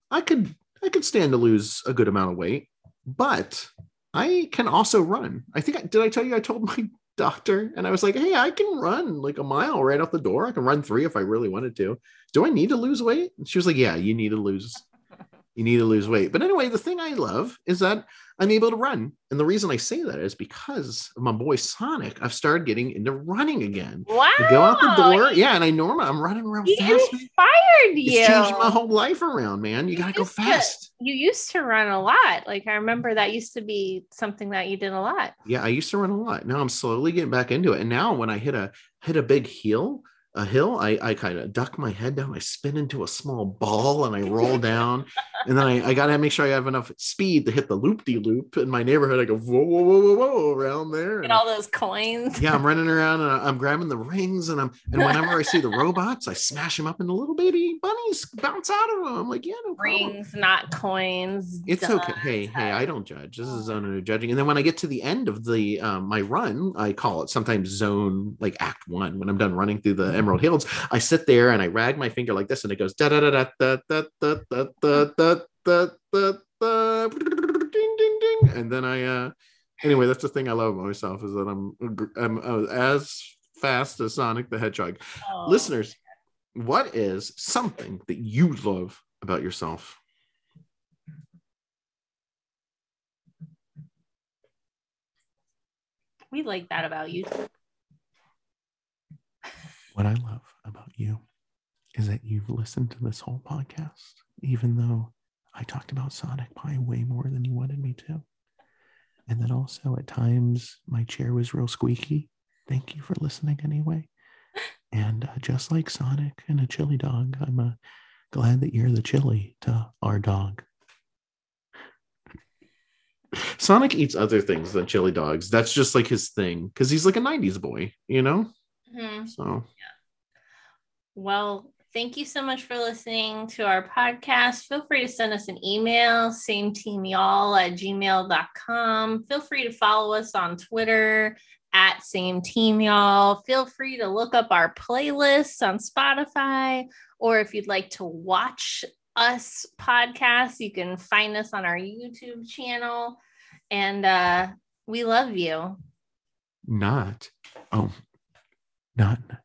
I could, I could stand to lose a good amount of weight, but I can also run. I think, I, did I tell you, I told my doctor, and I was like, hey, I can run like a mile right off the door. I can run three if I really wanted to. Do I need to lose weight? And she was like, yeah, you need to lose you need to lose weight. But anyway, the thing I love is that I'm able to run. And the reason I say that is because of my boy Sonic. I've started getting into running again. Wow. I go out the door. He, yeah. And I normally, I'm running around he fast. He inspired you. It's changed my whole life around, man. You, you got to go fast. To, you used to run a lot. Like, I remember that used to be something that you did a lot. Yeah. I used to run a lot. Now I'm slowly getting back into it. And now when I hit a, hit a big heel, a hill, I, I kind of duck my head down, I spin into a small ball and I roll down. And then I, I got to make sure I have enough speed to hit the loop-de-loop in my neighborhood. I go, whoa, whoa, whoa, whoa, whoa, around there. Get all those coins. Yeah, I'm running around and I'm grabbing the rings. And I'm and whenever I see the robots, I smash them up into little baby bunnies, bounce out of them. I'm like, yeah, no problem. Rings, not coins. It's okay. Hey, hey, I don't judge. This is a zone of no judging. And then when I get to the end of the um, my run, I call it sometimes zone, like act one, when I'm done running through the Emerald Hills, I sit there and I rag my finger like this, and it goes da da da da da da da da da da da da da, ding ding ding, and then I uh anyway, that's the thing I love about myself, is that I'm I'm as fast as Sonic the Hedgehog. Oh. Listeners, what is something that you love about yourself? We like that about you. What I love about you is that you've listened to this whole podcast, even though I talked about Sonic probably way more than you wanted me to. And then also at times my chair was real squeaky. Thank you for listening anyway. And uh, just like Sonic and a chili dog, I'm uh, glad that you're the chili to our dog. Sonic eats other things than chili dogs. That's just like his thing, because he's like a nineties boy, you know? Mm-hmm. So, yeah. Well, thank you so much for listening to our podcast. Feel free to send us an email, same team y'all at gmail dot com. Feel free to follow us on Twitter at same team y'all. Feel free to look up our playlists on Spotify, or if you'd like to watch us podcasts, you can find us on our YouTube channel. And uh, we love you. Not. Oh. None.